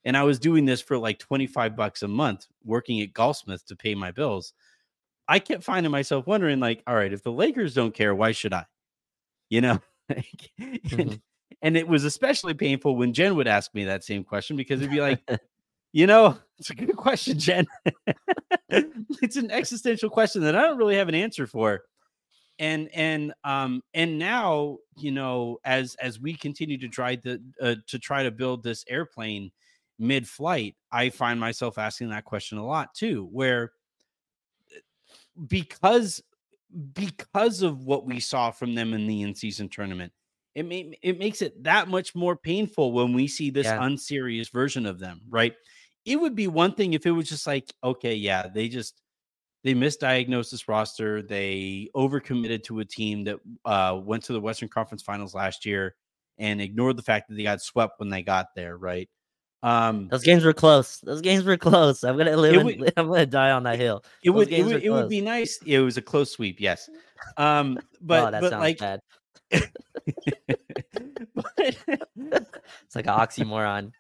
and I was doing this for like $25 a month working at Goldsmith to pay my bills, I kept finding myself wondering, like, all right, if the Lakers don't care, why should I? You know? And it was especially painful when Jen would ask me that same question, because it'd be like, you know, it's a good question, Jen. It's an existential question that I don't really have an answer for. And now, you know, as we continue to try to build this airplane mid-flight, I find myself asking that question a lot too, where because of what we saw from them in the in-season tournament, it makes it that much more painful when we see this unserious version of them, right? It would be one thing if it was just like, okay, yeah, they misdiagnosed this roster. They overcommitted to a team that went to the Western Conference Finals last year and ignored the fact that they got swept when they got there, right? Those games were close. I'm gonna die on that hill. It would be nice. It was a close sweep, yes. But oh, that sounds like bad. It's like an oxymoron.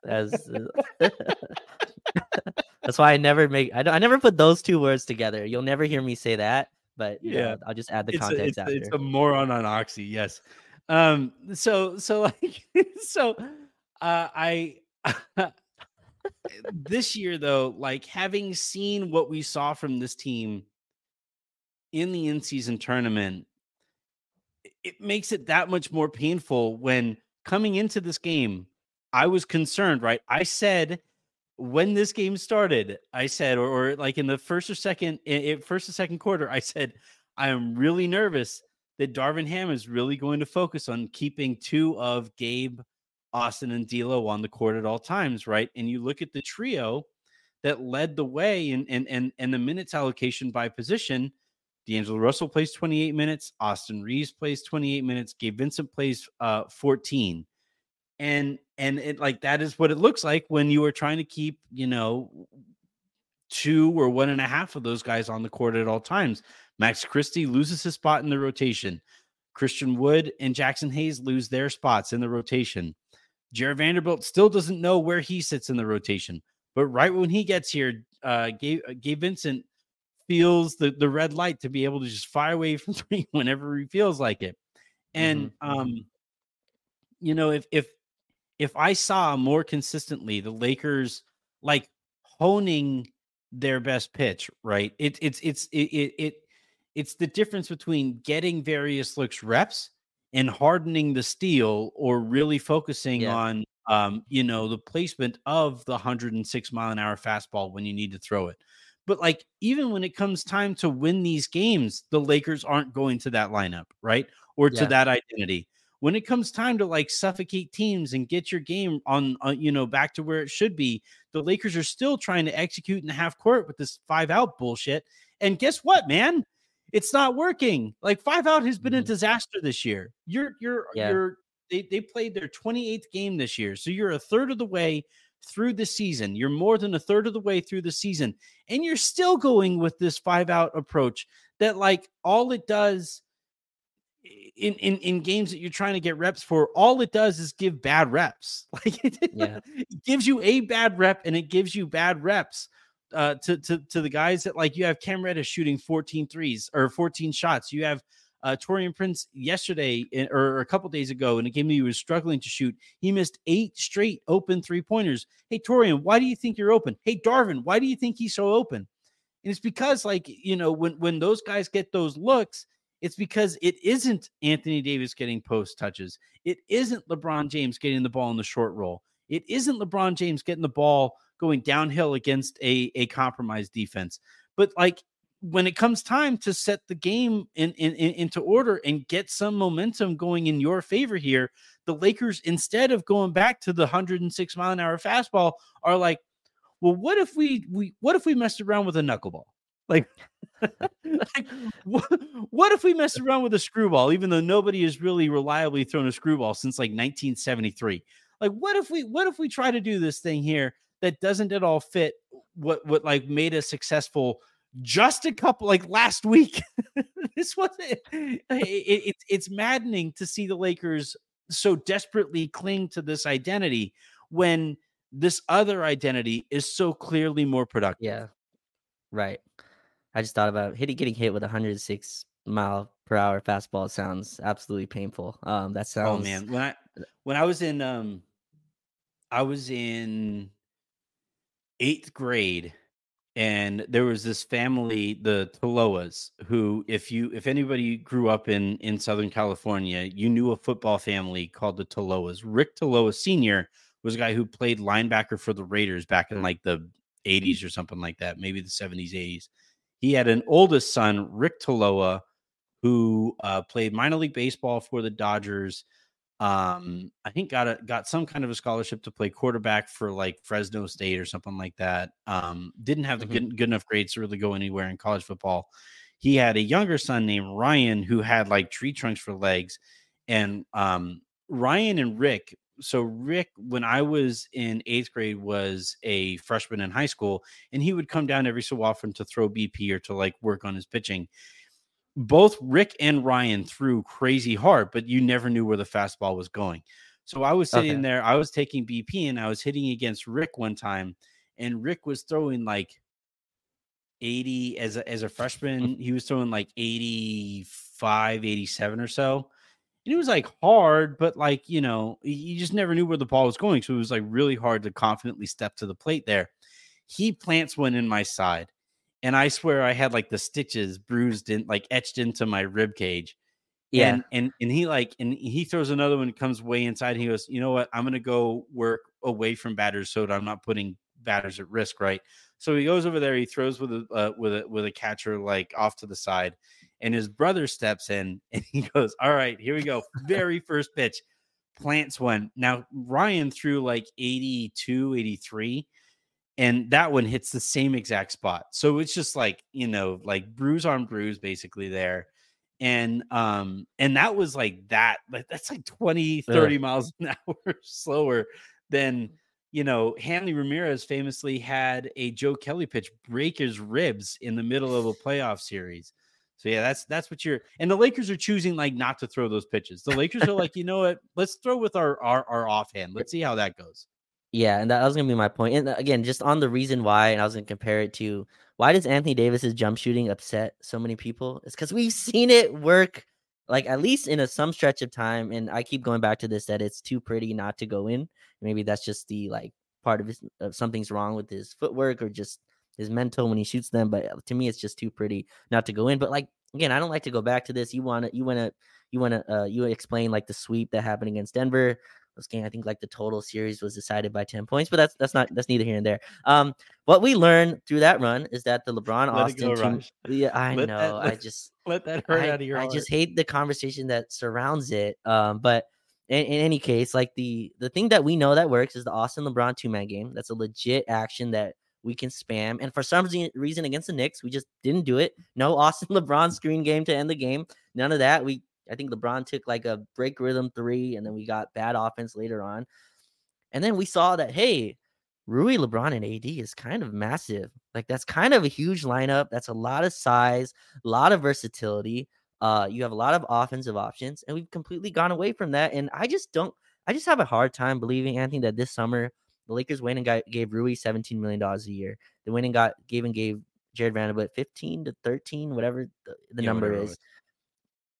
That's why I never put those two words together. You'll never hear me say that, but yeah, I'll just add the context after. It's a moron on oxy, yes. This year though, like, having seen what we saw from this team in the in-season tournament, it makes it that much more painful when coming into this game, I was concerned, right? I said when this game started, or like in the first or second quarter, I said, I am really nervous that Darvin Ham is really going to focus on keeping two of Gabe, Austin, and D'Lo on the court at all times, right? And you look at the trio that led the way and the minutes allocation by position. D'Angelo Russell plays 28 minutes. Austin Reeves plays 28 minutes. Gabe Vincent plays 14. And it, like, that is what it looks like when you are trying to keep, you know, two or one and a half of those guys on the court at all times. Max Christie loses his spot in the rotation. Christian Wood and Jackson Hayes lose their spots in the rotation. Jared Vanderbilt still doesn't know where he sits in the rotation. But right when he gets here, Gabe Vincent feels the red light to be able to just fire away from three whenever he feels like it. And, you know, if I saw more consistently the Lakers like honing their best pitch, right? It's the difference between getting various looks reps and hardening the steel, or really focusing on, you know, the placement of the 106 mile an hour fastball when you need to throw it. But like, even when it comes time to win these games, the Lakers aren't going to that lineup, right? Or to that identity. When it comes time to like suffocate teams and get your game on, you know, back to where it should be, the Lakers are still trying to execute in the half court with this 5-out bullshit. And guess what, man? It's not working. Like, 5-out has been a disaster this year. They played their 28th game this year. So you're a third of the way through the season. You're more than a third of the way through the season, and you're still going with this 5-out approach that, like, all it does in games that you're trying to get reps for, all it does is give bad reps. Like, it gives you a bad rep, and it gives you bad reps to the guys that, like, you have Cam Reddish shooting 14 threes or 14 shots. You have Taurean Prince yesterday or a couple days ago in a game that he was struggling to shoot. He missed 8 straight open 3-pointers. Hey, Taurean, why do you think you're open? Hey, Darvin, why do you think he's so open? And it's because, like, you know, when those guys get those looks, it's because it isn't Anthony Davis getting post touches. It isn't LeBron James getting the ball in the short roll. It isn't LeBron James getting the ball going downhill against a compromised defense. But, like, when it comes time to set the game into order and get some momentum going in your favor here, the Lakers, instead of going back to the 106 mile an hour fastball, are like, well, what if we messed around with a knuckleball? Like, what if we messed around with a screwball, even though nobody has really reliably thrown a screwball since like 1973? Like, what if we try to do this thing here that doesn't at all fit what like made us successful just a couple, like last week? This wasn't it's maddening to see the Lakers so desperately cling to this identity when this other identity is so clearly more productive. Yeah, right. I just thought about getting hit with 106 mile per hour fastball sounds absolutely painful. That sounds. Oh man, when I was in eighth grade. And there was this family, the Toloas, who if anybody grew up in Southern California, you knew a football family called the Toloas. Rick Toloa Sr. was a guy who played linebacker for the Raiders back in like the 80s or something like that, maybe the 70s, 80s. He had an oldest son, Rick Toloa, who played minor league baseball for the Dodgers. I think got some kind of a scholarship to play quarterback for like Fresno State or something like that. Didn't have the good enough grades to really go anywhere in college football. He had a younger son named Ryan who had like tree trunks for legs, and Ryan and Rick. So Rick, when I was in eighth grade, was a freshman in high school, and he would come down every so often to throw BP or to like work on his pitching. Both Rick and Ryan threw crazy hard, but you never knew where the fastball was going. So I was sitting there, I was taking BP and I was hitting against Rick one time, and Rick was throwing like 80 as a freshman. He was throwing like 85, 87 or so. And it was like hard, but like, you know, you just never knew where the ball was going. So it was like really hard to confidently step to the plate there. He plants one in my side. And I swear I had like the stitches bruised in, like etched into my rib cage. Yeah. And he throws another one, comes way inside. And he goes, you know what? I'm going to go work away from batters so that I'm not putting batters at risk. Right. So he goes over there. He throws with a catcher, like off to the side, and his brother steps in and he goes, all right, here we go. Very first pitch, plants one. Now Ryan threw like 82, 83. And that one hits the same exact spot. So it's just like, you know, like bruise on bruise basically there. And that was like that, but that's like 20, 30 miles an hour slower than, you know, Hanley Ramirez famously had a Joe Kelly pitch break his ribs in the middle of a playoff series. So yeah, that's what and the Lakers are choosing like not to throw those pitches. The Lakers are like, you know what, let's throw with our offhand. Let's see how that goes. Yeah, and that was going to be my point. And again, just on the reason why, and I was going to compare it to, why does Anthony Davis's jump shooting upset so many people? It's because we've seen it work, like at least in some stretch of time. And I keep going back to this, that it's too pretty not to go in. Maybe that's just the like part of his, something's wrong with his footwork or just his mental when he shoots them. But to me, it's just too pretty not to go in. But like, again, I don't like to go back to this. You explain like the sweep that happened against Denver. Game, I think like the total series was decided by 10 points, but that's neither here and there. What we learned through that run is that the LeBron Austin team. Yeah, I know. I just let that hurt out of your heart. I just hate the conversation that surrounds it. But in any case, like the thing that we know that works is the Austin LeBron 2-man game. That's a legit action that we can spam. And for some reason against the Knicks, we just didn't do it. No Austin LeBron screen game to end the game. None of that. I think LeBron took like a break rhythm three, and then we got bad offense later on. And then we saw that, hey, Rui, LeBron, and AD is kind of massive. Like, that's kind of a huge lineup. That's a lot of size, a lot of versatility. You have a lot of offensive options, and we've completely gone away from that. And I just have a hard time believing, Anthony, that this summer the Lakers went and gave Rui $17 million a year. They went and gave Jared Vanderbilt 15 to 13, whatever the number is.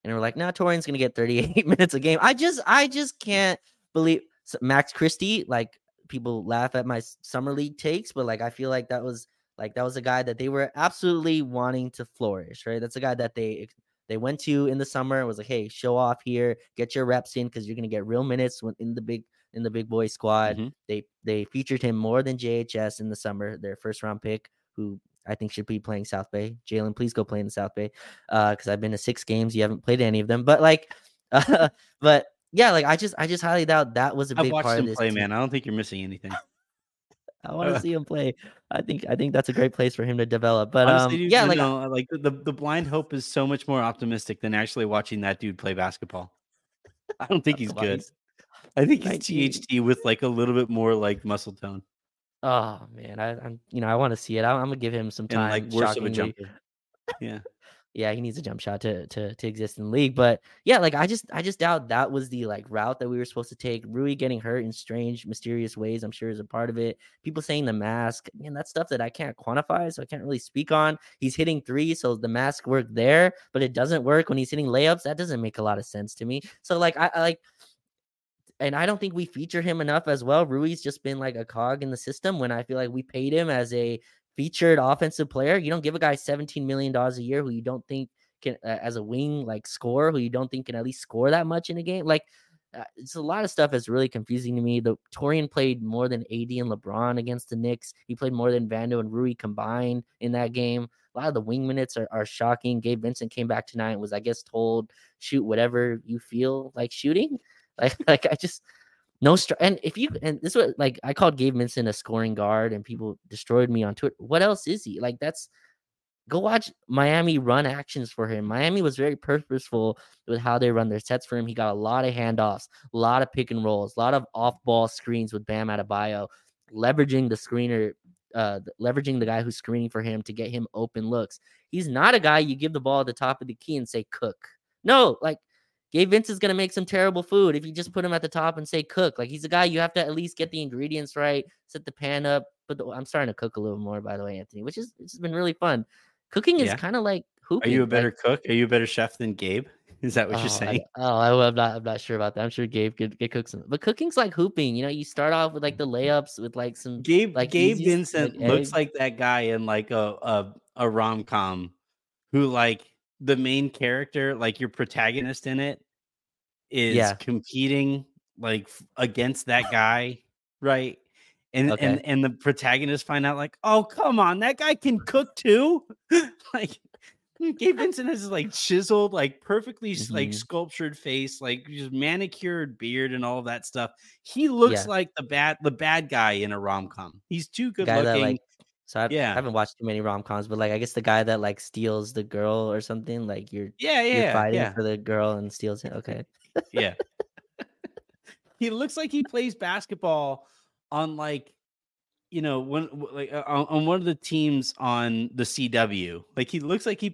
And we're like, no, Torian's going to get 38 minutes a game. I just can't believe Max Christie. Like, people laugh at my summer league takes, but like, I feel like that was Like, that was a guy that they were absolutely wanting to flourish, right? That's a guy that they went to in the summer and was like, hey, show off here, get your reps in, because you're going to get real minutes in the big boy squad. Mm-hmm. They featured him more than JHS in the summer, their first round pick, who I think should be playing South Bay. Jalen, please go play in the South Bay, because I've been to 6 games. You haven't played any of them, but yeah, like I just highly doubt that was a big part of this. I've watched him play, man. I don't think you're missing anything. I want to see him play. I think that's a great place for him to develop. But honestly, dude, yeah, the blind hope is so much more optimistic than actually watching that dude play basketball. I don't think he's good. I think he's THT with like a little bit more like muscle tone. Oh man, I want to see it. I'm gonna give him some time. And like worse of a jumper. Yeah. Yeah, he needs a jump shot to exist in the league. But yeah, like I just doubt that was the like route that we were supposed to take. Rui getting hurt in strange, mysterious ways, I'm sure, is a part of it. People saying the mask, and that's stuff that I can't quantify, so I can't really speak on. He's hitting 3, so the mask worked there, but it doesn't work when he's hitting layups. That doesn't make a lot of sense to me. So like and I don't think we feature him enough as well. Rui's just been like a cog in the system when I feel like we paid him as a featured offensive player. You don't give a guy $17 million a year who you don't think can, as a wing, like score, who you don't think can at least score that much in a game. Like it's a lot of stuff that's really confusing to me. The Torian played more than AD and LeBron against the Knicks. He played more than Vando and Rui combined in that game. A lot of the wing minutes are shocking. Gabe Vincent came back tonight and was, I guess, told shoot whatever you feel like shooting. Like I just no start. And if you, and this was like, I called Gabe Vincent a scoring guard and people destroyed me on Twitter. What else is he? Like, that's, go watch Miami run actions for him. Miami was very purposeful with how they run their sets for him. He got a lot of handoffs, a lot of pick and rolls, a lot of off ball screens with Bam Adebayo, leveraging the screener, leveraging the guy who's screening for him to get him open looks. He's not a guy you give the ball at the top of the key and say, cook. No, like, Gabe Vincent's going to make some terrible food if you just put him at the top and say cook. Like, he's a guy you have to at least get the ingredients right, set the pan up. But I'm starting to cook a little more, by the way, Anthony, which is, it's been really fun. Cooking is kind of like hooping. Are you a better cook? Are you a better chef than Gabe? Is that what you're saying? I'm not sure about that. I'm sure Gabe could cook some. But cooking's like hooping. You know, you start off with like the layups with like some. Gabe Vincent looks like that guy in like a rom-com who like, the main character, like your protagonist in it, is competing like against that guy, right? And and the protagonists find out like, oh come on, that guy can cook too. Like Gabe Vincent has this like chiseled, like perfectly like sculptured face, like just manicured beard and all of that stuff. He looks like the bad guy in a rom-com. He's too good looking. So I haven't watched too many rom-coms, but like I guess the guy that like steals the girl or something, like you're fighting for the girl and steals it. Okay. Yeah. He looks like he plays basketball on like, you know, on one of the teams on the CW. Like he looks like he's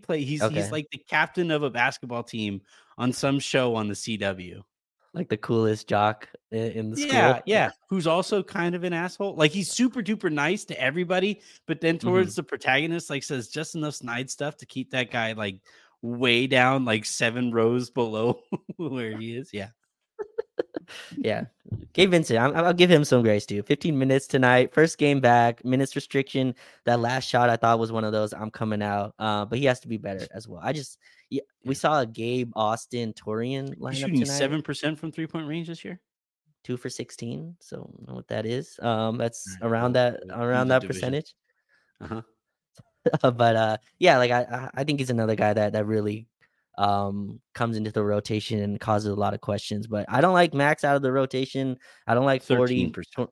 like the captain of a basketball team on some show on the CW. Like the coolest jock in the school. Yeah. Who's also kind of an asshole. Like he's super duper nice to everybody, but then towards the protagonist, like says just enough snide stuff to keep that guy like way down, like 7 rows below where he is. Yeah. Yeah. Gabe Vincent, I'll give him some grace too. 15 minutes tonight, first game back, minutes restriction. That last shot I thought was one of those I'm coming out. But he has to be better as well. I just, we saw a Gabe Austin Torian lineup shooting tonight. 7% from 3-point range this year. 2 for 16. So I don't know what that is. That's around that percentage. I think he's another guy that really comes into the rotation and causes a lot of questions. But I don't like Max out of the rotation. I don't like 40. 13%.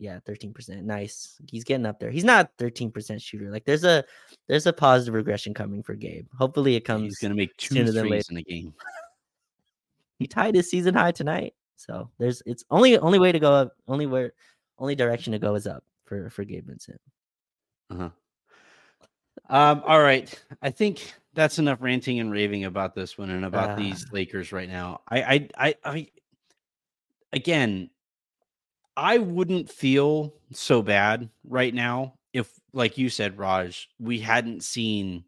Yeah, 13%. Nice. He's getting up there. He's not a 13% shooter. Like there's a positive regression coming for Gabe. Hopefully it comes. He's gonna make 2 threes in the game. He tied his season high tonight. So it's only way to go up. Only direction to go is up for Gabe Vincent. All right. I think that's enough ranting and raving about this one and about these Lakers right now. I wouldn't feel so bad right now if, like you said, Raj, we hadn't seen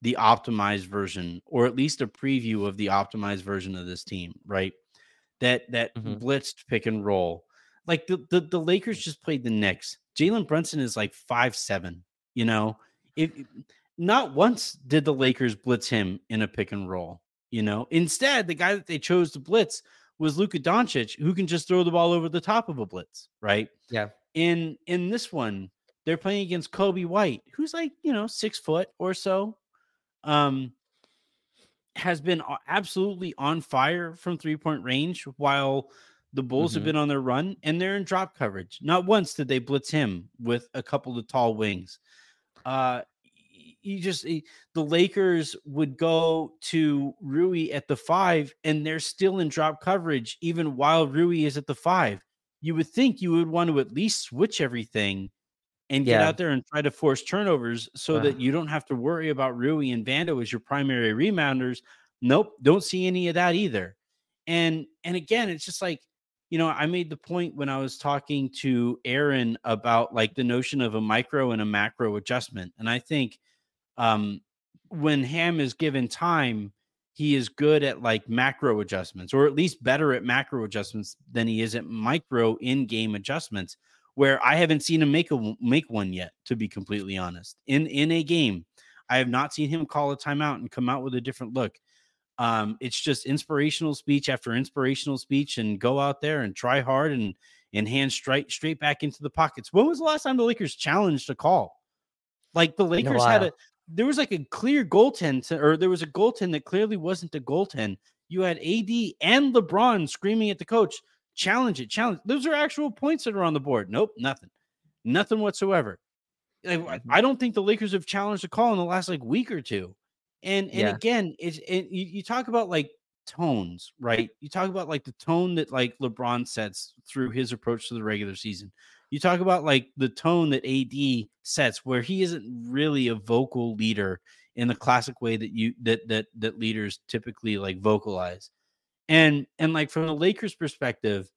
the optimized version, or at least a preview of the optimized version of this team, right? That blitzed pick and roll. Like the Lakers just played the Knicks. Jalen Brunson is like 5'7". You know, if not once did the Lakers blitz him in a pick and roll, you know, instead, the guy that they chose to blitz was Luka Doncic, who can just throw the ball over the top of a blitz. Right. Yeah. In this one, they're playing against Kobe White, who's like, you know, 6 foot or so, has been absolutely on fire from 3-point range while the Bulls have been on their run, and they're in drop coverage. Not once did they blitz him with a couple of tall wings. The Lakers would go to Rui at the 5, and they're still in drop coverage even while Rui is at the 5. You would think you would want to at least switch everything and get out there and try to force turnovers so that you don't have to worry about Rui and Vando as your primary rebounders. Nope, don't see any of that either. And again, it's just like, you know, I made the point when I was talking to Aaron about like the notion of a micro and a macro adjustment. And I think when Ham is given time, he is good at like macro adjustments, or at least better at macro adjustments than he is at micro in-game adjustments, where I haven't seen him make one yet, to be completely honest. In a game, I have not seen him call a timeout and come out with a different look. It's just inspirational speech after inspirational speech, and go out there and try hard and hand straight back into the pockets. When was the last time the Lakers challenged a call? Like the Lakers there was a goaltend that clearly wasn't a goaltend. You had AD and LeBron screaming at the coach, challenge it. Those are actual points that are on the board. Nope, nothing whatsoever. I don't think the Lakers have challenged a call in the last like week or two. And again, you talk about like tones, right? You talk about like the tone that like LeBron sets through his approach to the regular season. You talk about like the tone that AD sets, where he isn't really a vocal leader in the classic way that that leaders typically like vocalize. And like from the Lakers perspective,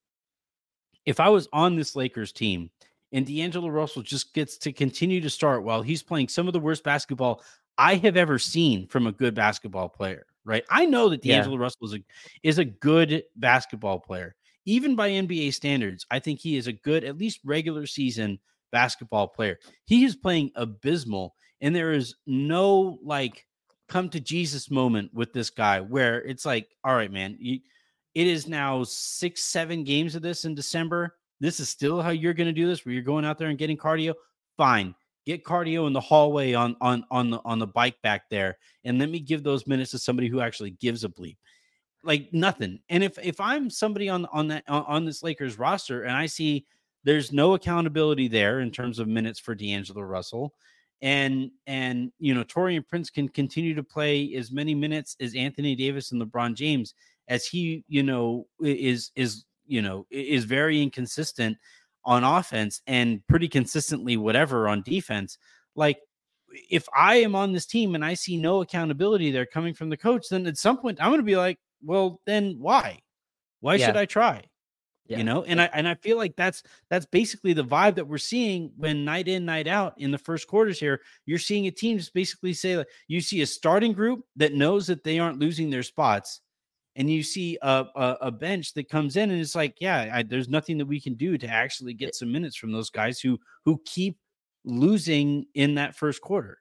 if I was on this Lakers team and D'Angelo Russell just gets to continue to start while he's playing some of the worst basketball I have ever seen from a good basketball player, right? I know that D'Angelo Russell is a good basketball player. Even by NBA standards, I think he is a good, at least regular season basketball player. He is playing abysmal, and there is no like come to Jesus moment with this guy where it's like, all right, man, it is now 6-7 games of this in December. This is still how you're going to do this, where you're going out there and getting cardio? Fine. Get cardio in the hallway on the bike back there, and let me give those minutes to somebody who actually gives a bleep. Like nothing. And if I'm somebody on this Lakers roster and I see there's no accountability there in terms of minutes for D'Angelo Russell, and you know, Taurean Prince can continue to play as many minutes as Anthony Davis and LeBron James, as he, you know, is very inconsistent on offense and pretty consistently whatever on defense. Like if I am on this team and I see no accountability there coming from the coach, then at some point I'm going to be like, well, then why should I try? You know? And I feel like that's basically the vibe that we're seeing when night in, night out in the first quarters here. You're seeing a team just basically say, like, you see a starting group that knows that they aren't losing their spots, and you see a bench that comes in and it's like, there's nothing that we can do to actually get some minutes from those guys who keep losing in that first quarter.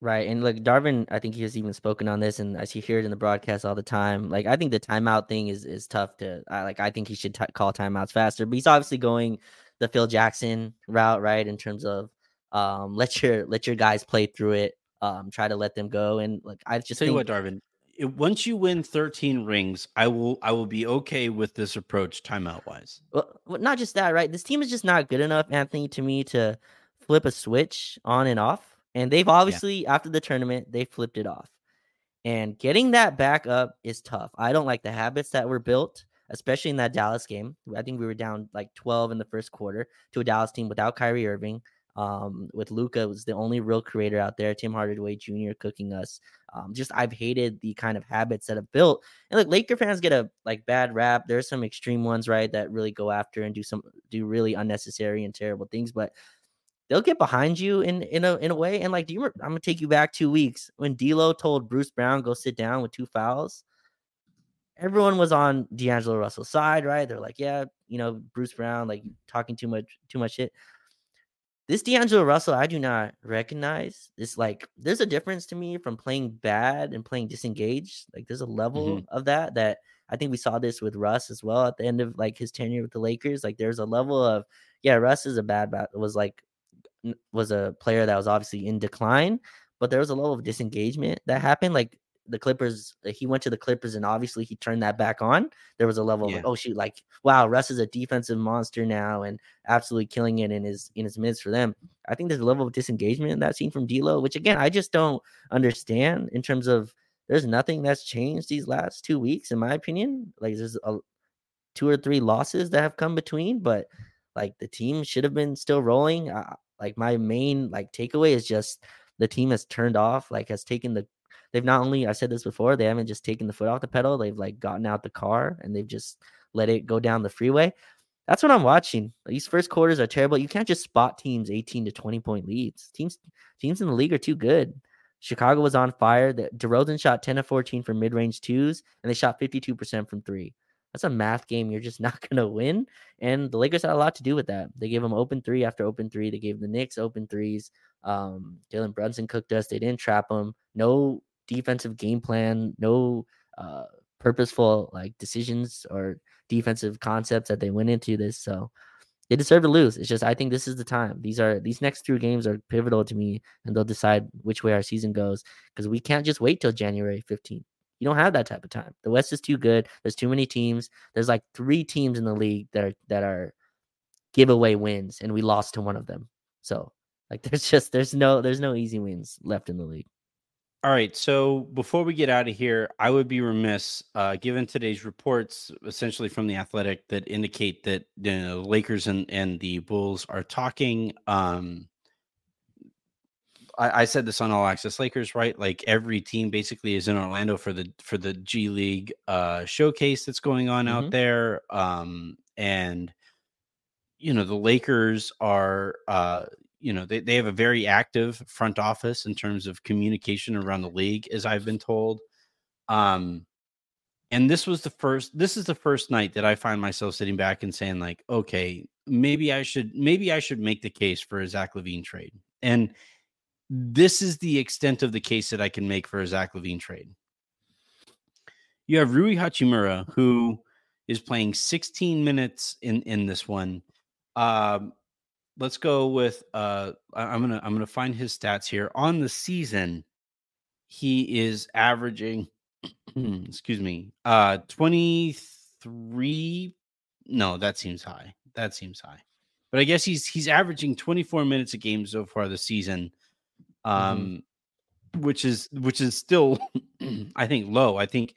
Right. And look, Darvin, I think he has even spoken on this, and I hear it in the broadcast all the time. Like, I think the timeout thing is tough to, I think he should call timeouts faster, but he's obviously going the Phil Jackson route, right? In terms of let your guys play through it. Try to let them go. And like, I just tell you what, Darvin, once you win 13 rings, I will be okay with this approach timeout wise. Well, not just that, right? This team is just not good enough, Anthony, to me, to flip a switch on and off. And they've obviously, after the tournament, they flipped it off. And getting that back up is tough. I don't like the habits that were built, especially in that Dallas game. I think we were down like 12 in the first quarter to a Dallas team without Kyrie Irving. With Luka was the only real creator out there. Tim Hardaway Jr. cooking us. I've hated the kind of habits that have built. And look, Laker fans get a like bad rap. There's some extreme ones, right, that really go after and do really unnecessary and terrible things. But they'll get behind you in a way. And like, I'm gonna take you back 2 weeks when D'Lo told Bruce Brown go sit down with 2 fouls. Everyone was on D'Angelo Russell's side, right? They're like, Bruce Brown, like talking too much shit. This D'Angelo Russell, I do not recognize. It's like there's a difference to me from playing bad and playing disengaged. Like there's a level of that I think we saw this with Russ as well at the end of like his tenure with the Lakers. Like there's a level of Russ is a was a player that was obviously in decline, but there was a level of disengagement that happened. Like the Clippers, he went to the Clippers and obviously he turned that back on. There was a level of, oh shoot, like, wow, Russ is a defensive monster now and absolutely killing it in his minutes for them. I think there's a level of disengagement that seen from D'Lo, which again, I just don't understand in terms of there's nothing that's changed these last 2 weeks, in my opinion. Like there's two or three losses that have come between, but like the team should have been still rolling. Like my main like takeaway is just the team has turned off, like has taken they've not only, I said this before, they haven't just taken the foot off the pedal. They've like gotten out the car and they've just let it go down the freeway. That's what I'm watching. These first quarters are terrible. You can't just spot teams 18 to 20 point leads. Teams in the league are too good. Chicago was on fire. DeRozan shot 10 of 14 from mid-range twos and they shot 52% from three. That's a math game you're just not going to win. And the Lakers had a lot to do with that. They gave them open three after open three. They gave the Knicks open threes. Jalen Brunson cooked us. They didn't trap them. No defensive game plan, no purposeful like decisions or defensive concepts that they went into this. So they deserve to lose. It's just, I think this is the time. These next two games are pivotal to me, and they'll decide which way our season goes because we can't just wait till January 15th. You don't have that type of time. The West is too good. There's too many teams. There's like three teams in the league that are giveaway wins, and we lost to one of them. So like there's no easy wins left in the league. All right. So before we get out of here, I would be remiss, given today's reports, essentially from The Athletic, that indicate that the Lakers and the Bulls are talking. I said this on All Access Lakers, right? Like every team basically is in Orlando for the G League showcase that's going on out there. And, you know, the Lakers are, they have a very active front office in terms of communication around the league, as I've been told. And this is the first night that I find myself sitting back and saying like, okay, maybe I should make the case for a Zach LaVine trade. And this is the extent of the case that I can make for a Zach LaVine trade. You have Rui Hachimura, who is playing 16 minutes in this one. Let's go with I'm gonna find his stats here. On the season, he is averaging 23. No, that seems high. But I guess he's averaging 24 minutes a game so far this season. Which is still, I think, low. I think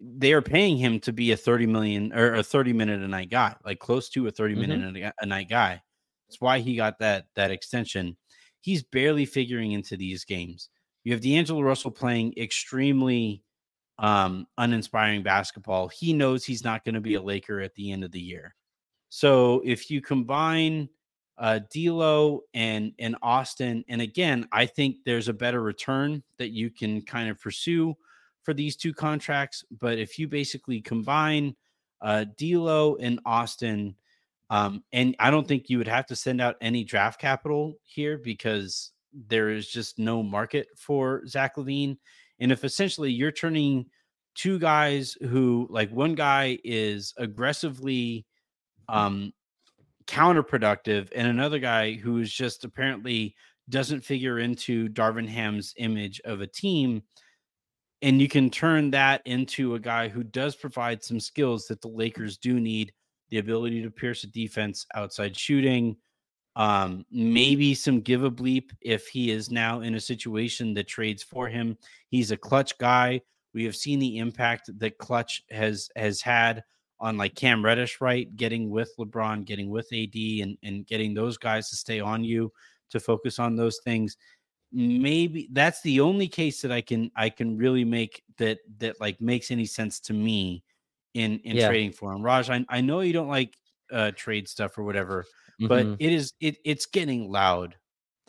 they are paying him to be a 30 million or a 30 minute a night guy, like close to a 30 minute a night guy. That's why he got that extension. He's barely figuring into these games. You have D'Angelo Russell playing extremely uninspiring basketball. He knows he's not going to be a Laker at the end of the year. So if you combine D'Lo and Austin. And again, I think there's a better return that you can kind of pursue for these two contracts. But if you basically combine D'Lo and Austin, and I don't think you would have to send out any draft capital here because there is just no market for Zach LaVine. And if essentially you're turning two guys who, like, one guy is aggressively counterproductive and another guy who is just apparently doesn't figure into Darvin Ham's image of a team, and you can turn that into a guy who does provide some skills that the Lakers do need, the ability to pierce a defense, outside shooting, maybe some give a bleep if he is now in a situation that trades for him. He's a clutch guy. We have seen the impact that clutch has had on like Cam Reddish, right? Getting with LeBron, getting with AD, and getting those guys to stay on you, to focus on those things. Maybe that's the only case that I can really make that like makes any sense to me in trading for him. Raj, I know you don't like trade stuff or whatever, but it's getting loud,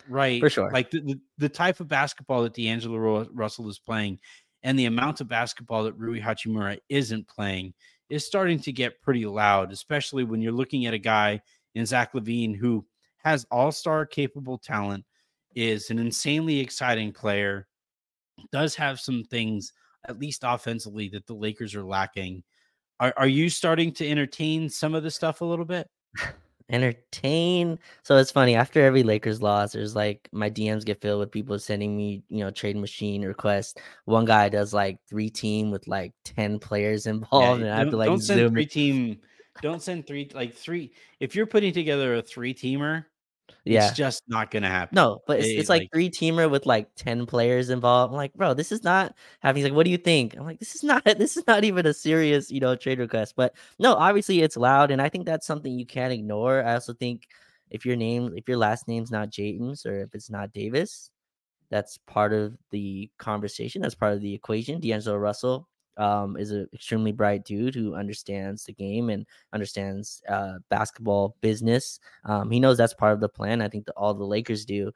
right? For sure. Like the type of basketball that D'Angelo Russell is playing and the amount of basketball that Rui Hachimura isn't playing is starting to get pretty loud, especially when you're looking at a guy in Zach LaVine who has all-star capable talent, is an insanely exciting player, does have some things, at least offensively, that the Lakers are lacking. Are you starting to entertain some of this stuff a little bit? Entertain. So it's funny, after every Lakers loss, there's like my DMs get filled with people sending me, you know, trade machine requests. One guy does like 3-team with like 10 players involved, and I have to like zoom. 3-team. Don't send 3. If you're putting together a 3-teamer, yeah, it's just not gonna happen. No, but it's like 3-teamer with like 10 players involved. I'm like, bro, this is not happening. He's like, what do you think? I'm like, this is not even a serious, you know, trade request. But no, obviously it's loud, and I think that's something you can't ignore. I also think if your last name's not James, or if it's not Davis, that's part of the conversation. That's part of the equation. D'Angelo Russell is an extremely bright dude who understands the game and understands basketball business. He knows that's part of the plan. I think that all the Lakers do.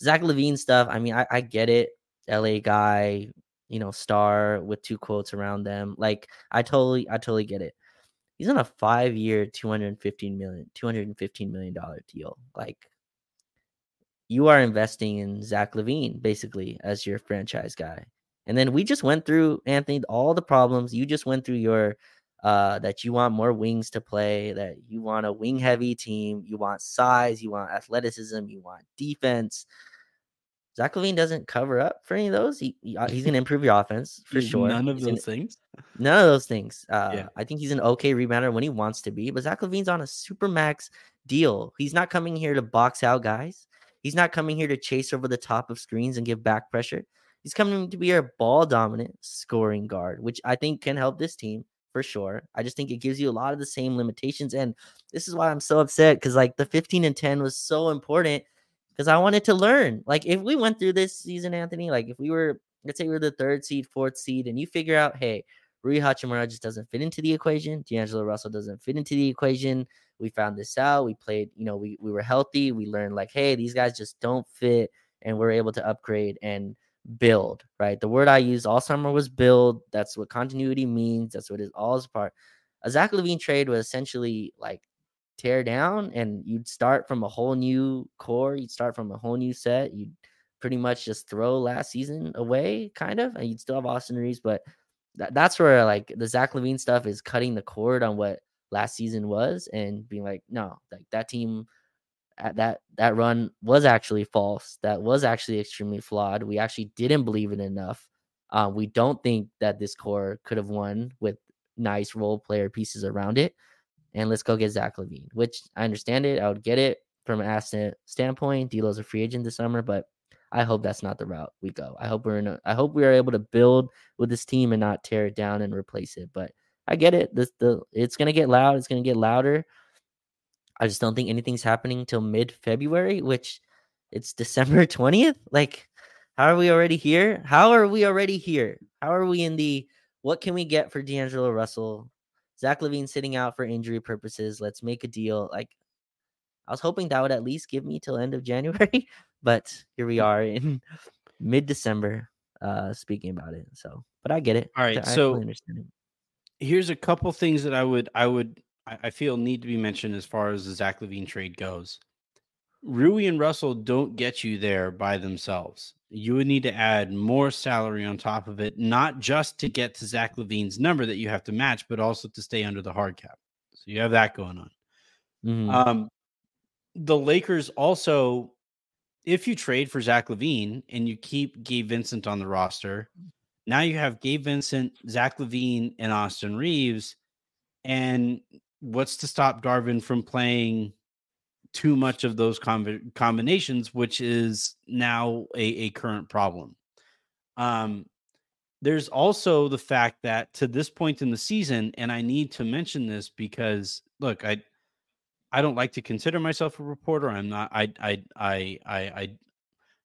Zach LaVine stuff, I mean, I get it. LA guy, you know, star with two quotes around them. Like, I totally get it. He's on a 5-year, $215 million deal. Like, you are investing in Zach LaVine, basically, as your franchise guy. And then we just went through, Anthony, all the problems. You just went through your that you want more wings to play, that you want a wing-heavy team, you want size, you want athleticism, you want defense. Zach LaVine doesn't cover up for any of those. He's going to improve your offense, for sure. None of those things. Yeah. I think he's an okay rebounder when he wants to be, but Zach LaVine's on a supermax deal. He's not coming here to box out guys. He's not coming here to chase over the top of screens and give back pressure. He's coming to be our ball-dominant scoring guard, which I think can help this team for sure. I just think it gives you a lot of the same limitations, and this is why I'm so upset, because like the 15 and 10 was so important, because I wanted to learn. Like, if we went through this season, Anthony, like if we were, let's say we were the 3rd seed, 4th seed, and you figure out, hey, Rui Hachimura just doesn't fit into the equation. D'Angelo Russell doesn't fit into the equation. We found this out. We played, you know, we were healthy. We learned like, hey, these guys just don't fit, and we're able to upgrade and build, right? The word I used all summer was build. That's what continuity means. That's what it all is part. A Zach LaVine trade was essentially like tear down, and you'd start from a whole new core. You'd start from a whole new set. You'd pretty much just throw last season away, kind of, and you'd still have Austin Reeves, but that's where like the Zach LaVine stuff is cutting the cord on what last season was and being like, no, like that team at that run was actually false. That was actually extremely flawed. We actually didn't believe it enough. We don't think that this core could have won with nice role player pieces around it. And let's go get Zach LaVine, which I understand it. I would get it from an asset standpoint. D'Lo's a free agent this summer, but I hope that's not the route we go. I hope we are able to build with this team and not tear it down and replace it. But I get it. It's going to get loud. It's going to get louder. I just don't think anything's happening until mid-February, which it's December 20th. Like, how are we already here? How are we in the, what can we get for D'Angelo Russell? Zach LaVine sitting out for injury purposes. Let's make a deal. Like, I was hoping that would at least give me till end of January, but here we are in mid-December speaking about it. So, but I get it. All right. So here's a couple things that I feel need to be mentioned as far as the Zach LaVine trade goes. Rui and Russell don't get you there by themselves. You would need to add more salary on top of it, not just to get to Zach LaVine's number that you have to match, but also to stay under the hard cap. So you have that going on. Mm-hmm. The Lakers also, if you trade for Zach LaVine and you keep Gabe Vincent on the roster, now you have Gabe Vincent, Zach LaVine, and Austin Reeves. And what's to stop Darvin from playing too much of those combinations, which is now a current problem. There's also the fact that to this point in the season, and I need to mention this because, look, I don't like to consider myself a reporter. I'm not. I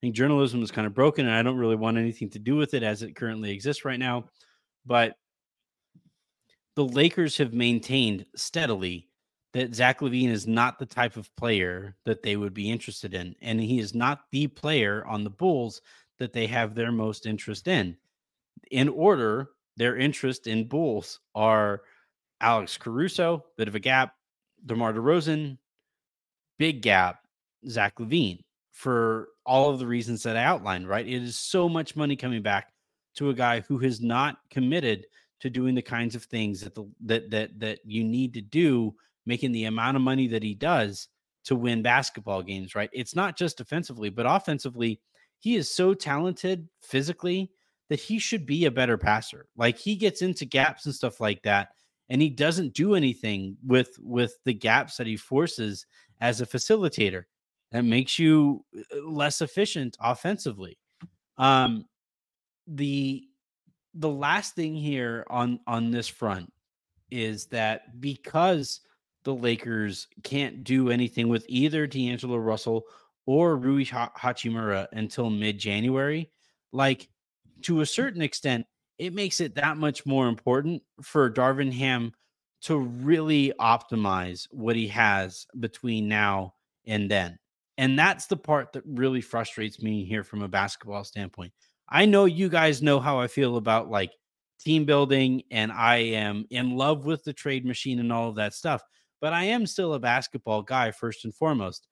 think journalism is kind of broken, and I don't really want anything to do with it as it currently exists right now. But the Lakers have maintained steadily that Zach LaVine is not the type of player that they would be interested in. And he is not the player on the Bulls that they have their most interest in. In order, their interest in Bulls are Alex Caruso, bit of a gap, DeMar DeRozan, big gap, Zach LaVine for all of the reasons that I outlined, right? It is so much money coming back to a guy who has not committed to doing the kinds of things that that you need to do, making the amount of money that he does to win basketball games, right? It's not just defensively, but offensively, he is so talented physically that he should be a better passer. Like, he gets into gaps and stuff like that, and he doesn't do anything with the gaps that he forces as a facilitator. That makes you less efficient offensively. The last thing here on this front is that because the Lakers can't do anything with either D'Angelo Russell or Rui Hachimura until mid-January, like, to a certain extent, it makes it that much more important for Darvin Ham to really optimize what he has between now and then. And that's the part that really frustrates me here from a basketball standpoint. I know you guys know how I feel about, like, team building, and I am in love with the trade machine and all of that stuff, but I am still a basketball guy first and foremost.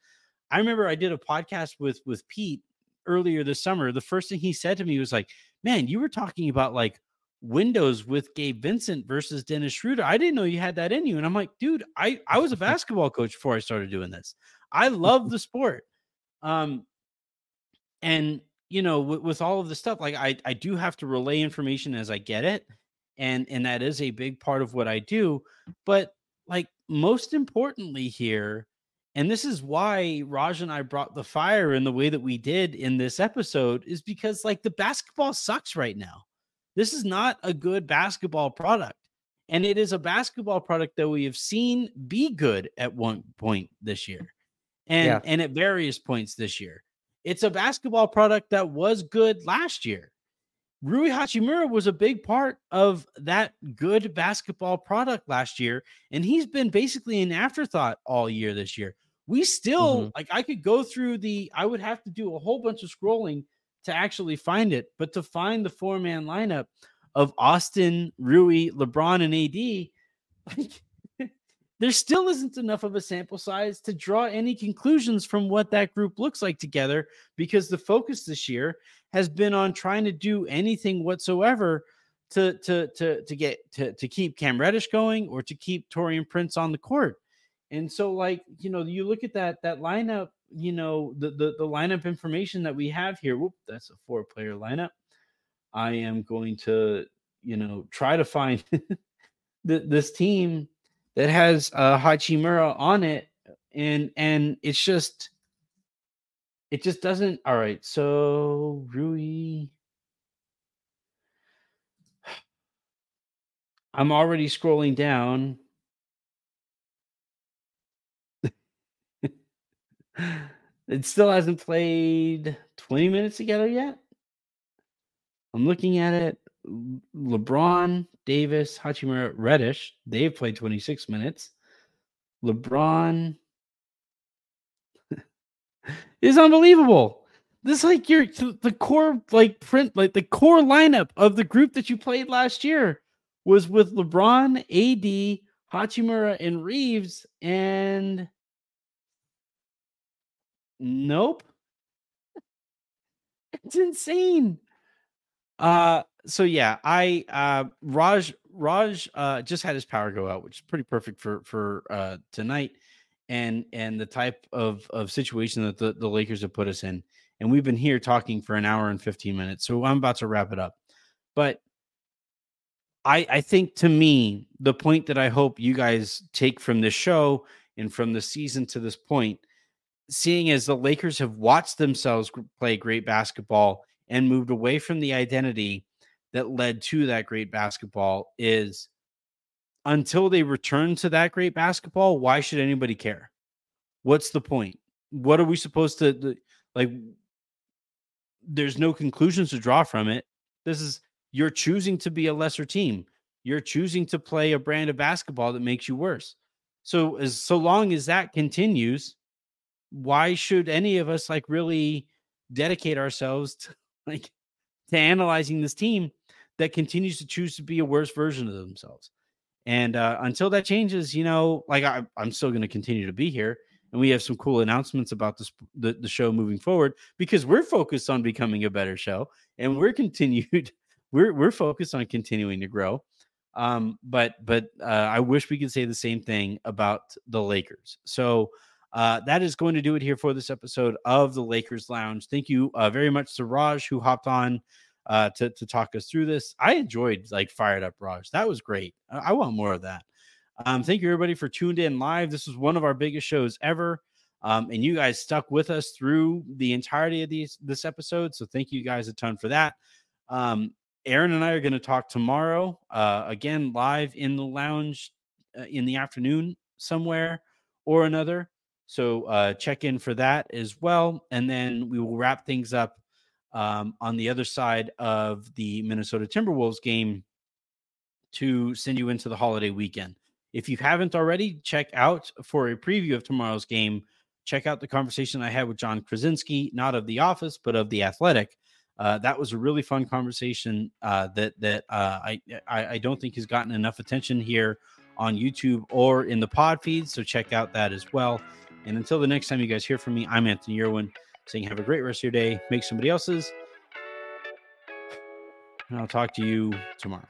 I remember I did a podcast with Pete earlier this summer. The first thing he said to me was like, man, you were talking about, like, windows with Gabe Vincent versus Dennis Schroeder. I didn't know you had that in you. And I'm like, dude, I was a basketball coach before I started doing this. I love the sport. And, you know, with all of the stuff, like, I do have to relay information as I get it. And that is a big part of what I do. But, like, most importantly here, and this is why Raj and I brought the fire in the way that we did in this episode, is because, like, the basketball sucks right now. This is not a good basketball product. And it is a basketball product that we have seen be good at one point this year and at various points this year. It's a basketball product that was good last year. Rui Hachimura was a big part of that good basketball product last year, and he's been basically an afterthought all year this year. We still, like, I could go through I would have to do a whole bunch of scrolling to actually find it, but to find the four-man lineup of Austin, Rui, LeBron, and AD, like, there still isn't enough of a sample size to draw any conclusions from what that group looks like together, because the focus this year has been on trying to do anything whatsoever to keep Cam Reddish going or to keep Taurean Prince on the court. And so, like, you know, you look at that lineup, you know, the lineup information that we have here. Whoop, that's a 4-player lineup. I am going to, you know, try to find this team that has Hachimura on it, and it's just, it just doesn't. All right, so Rui. I'm already scrolling down. It still hasn't played 20 minutes together yet. I'm looking at it. LeBron, Davis, Hachimura, Reddish. They've played 26 minutes. LeBron is unbelievable. This, like, the core, like, print, like, the core lineup of the group that you played last year was with LeBron, AD, Hachimura, and Reeves, and nope. It's insane. So yeah, I Raj just had his power go out, which is pretty perfect for tonight. And the type of situation that the Lakers have put us in. And we've been here talking for an hour and 15 minutes. So I'm about to wrap it up. But I think, to me, the point that I hope you guys take from this show and from the season to this point, seeing as the Lakers have watched themselves play great basketball and moved away from the identity that led to that great basketball, is until they return to that great basketball, why should anybody care? What's the point? What are we supposed to, like, there's no conclusions to draw from it. This is, you're choosing to be a lesser team. You're choosing to play a brand of basketball that makes you worse. So long as that continues, why should any of us, like, really dedicate ourselves to, like, to analyzing this team that continues to choose to be a worse version of themselves? And until that changes, you know, like, I'm still going to continue to be here and we have some cool announcements about this, the show moving forward, because we're focused on becoming a better show, and we're focused on continuing to grow. But I wish we could say the same thing about the Lakers. So that is going to do it here for this episode of the Lakers Lounge. Thank you very much to Raj, who hopped on to talk us through this. I enjoyed Fired Up Raj. That was great. I want more of that. Thank you, everybody, for tuned in live. This was one of our biggest shows ever. And you guys stuck with us through the entirety of this episode. So thank you guys a ton for that. Aaron and I are going to talk tomorrow, again, live in the lounge in the afternoon somewhere or another. So check in for that as well. And then we will wrap things up on the other side of the Minnesota Timberwolves game to send you into the holiday weekend. If you haven't already, check out for a preview of tomorrow's game. Check out the conversation I had with John Krasinski, not of The Office, but of The Athletic. That was a really fun conversation that I don't think has gotten enough attention here on YouTube or in the pod feed. So check out that as well. And until the next time you guys hear from me, I'm Anthony Irwin, saying have a great rest of your day. Make somebody else's. And I'll talk to you tomorrow.